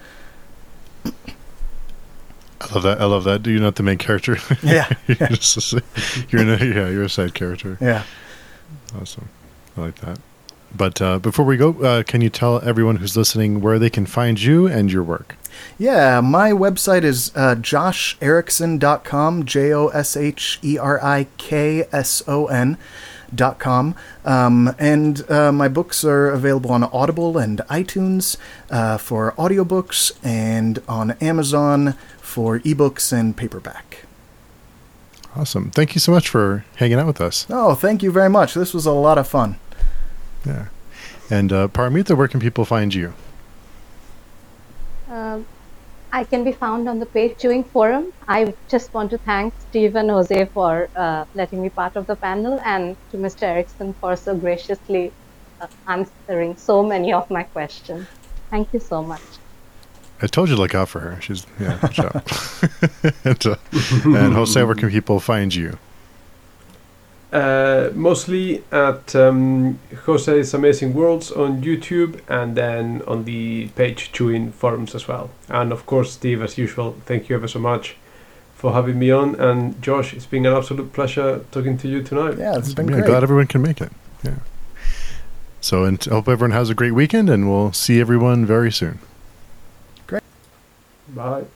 I love that. I love that. You're not the main character. Yeah. You're, yeah. Just a, you're in a, yeah, you're a side character. Yeah. Awesome. I like that. But uh, before we go, uh, can you tell everyone who's listening where they can find you and your work? Yeah. My website is uh, josh erikson dot com, J O S H E R I K S O N dot com. Um, and uh, my books are available on Audible and iTunes uh, for audiobooks and on Amazon for ebooks and paperback. Awesome. Thank you so much for hanging out with us. Oh, thank you very much. This was a lot of fun. Yeah. And uh, Paromita, where can people find you? Um, I can be found on the Page Chewing Forum. I just want to thank Steve and Jose for uh, letting me part of the panel, and to Mister Erikson for so graciously uh, answering so many of my questions. Thank you so much. I told you to look out for her. She's, yeah, good job. and, uh, and Jose, where can people find you? Uh, mostly at um, Jose's Amazing Worlds on YouTube, and then on the Page Chewing forums as well. And of course, Steve, as usual, thank you ever so much for having me on. And Josh, it's been an absolute pleasure talking to you tonight. Yeah, it's been yeah, great. Glad everyone can make it. Yeah. So, and hope everyone has a great weekend, and we'll see everyone very soon. Great. Bye.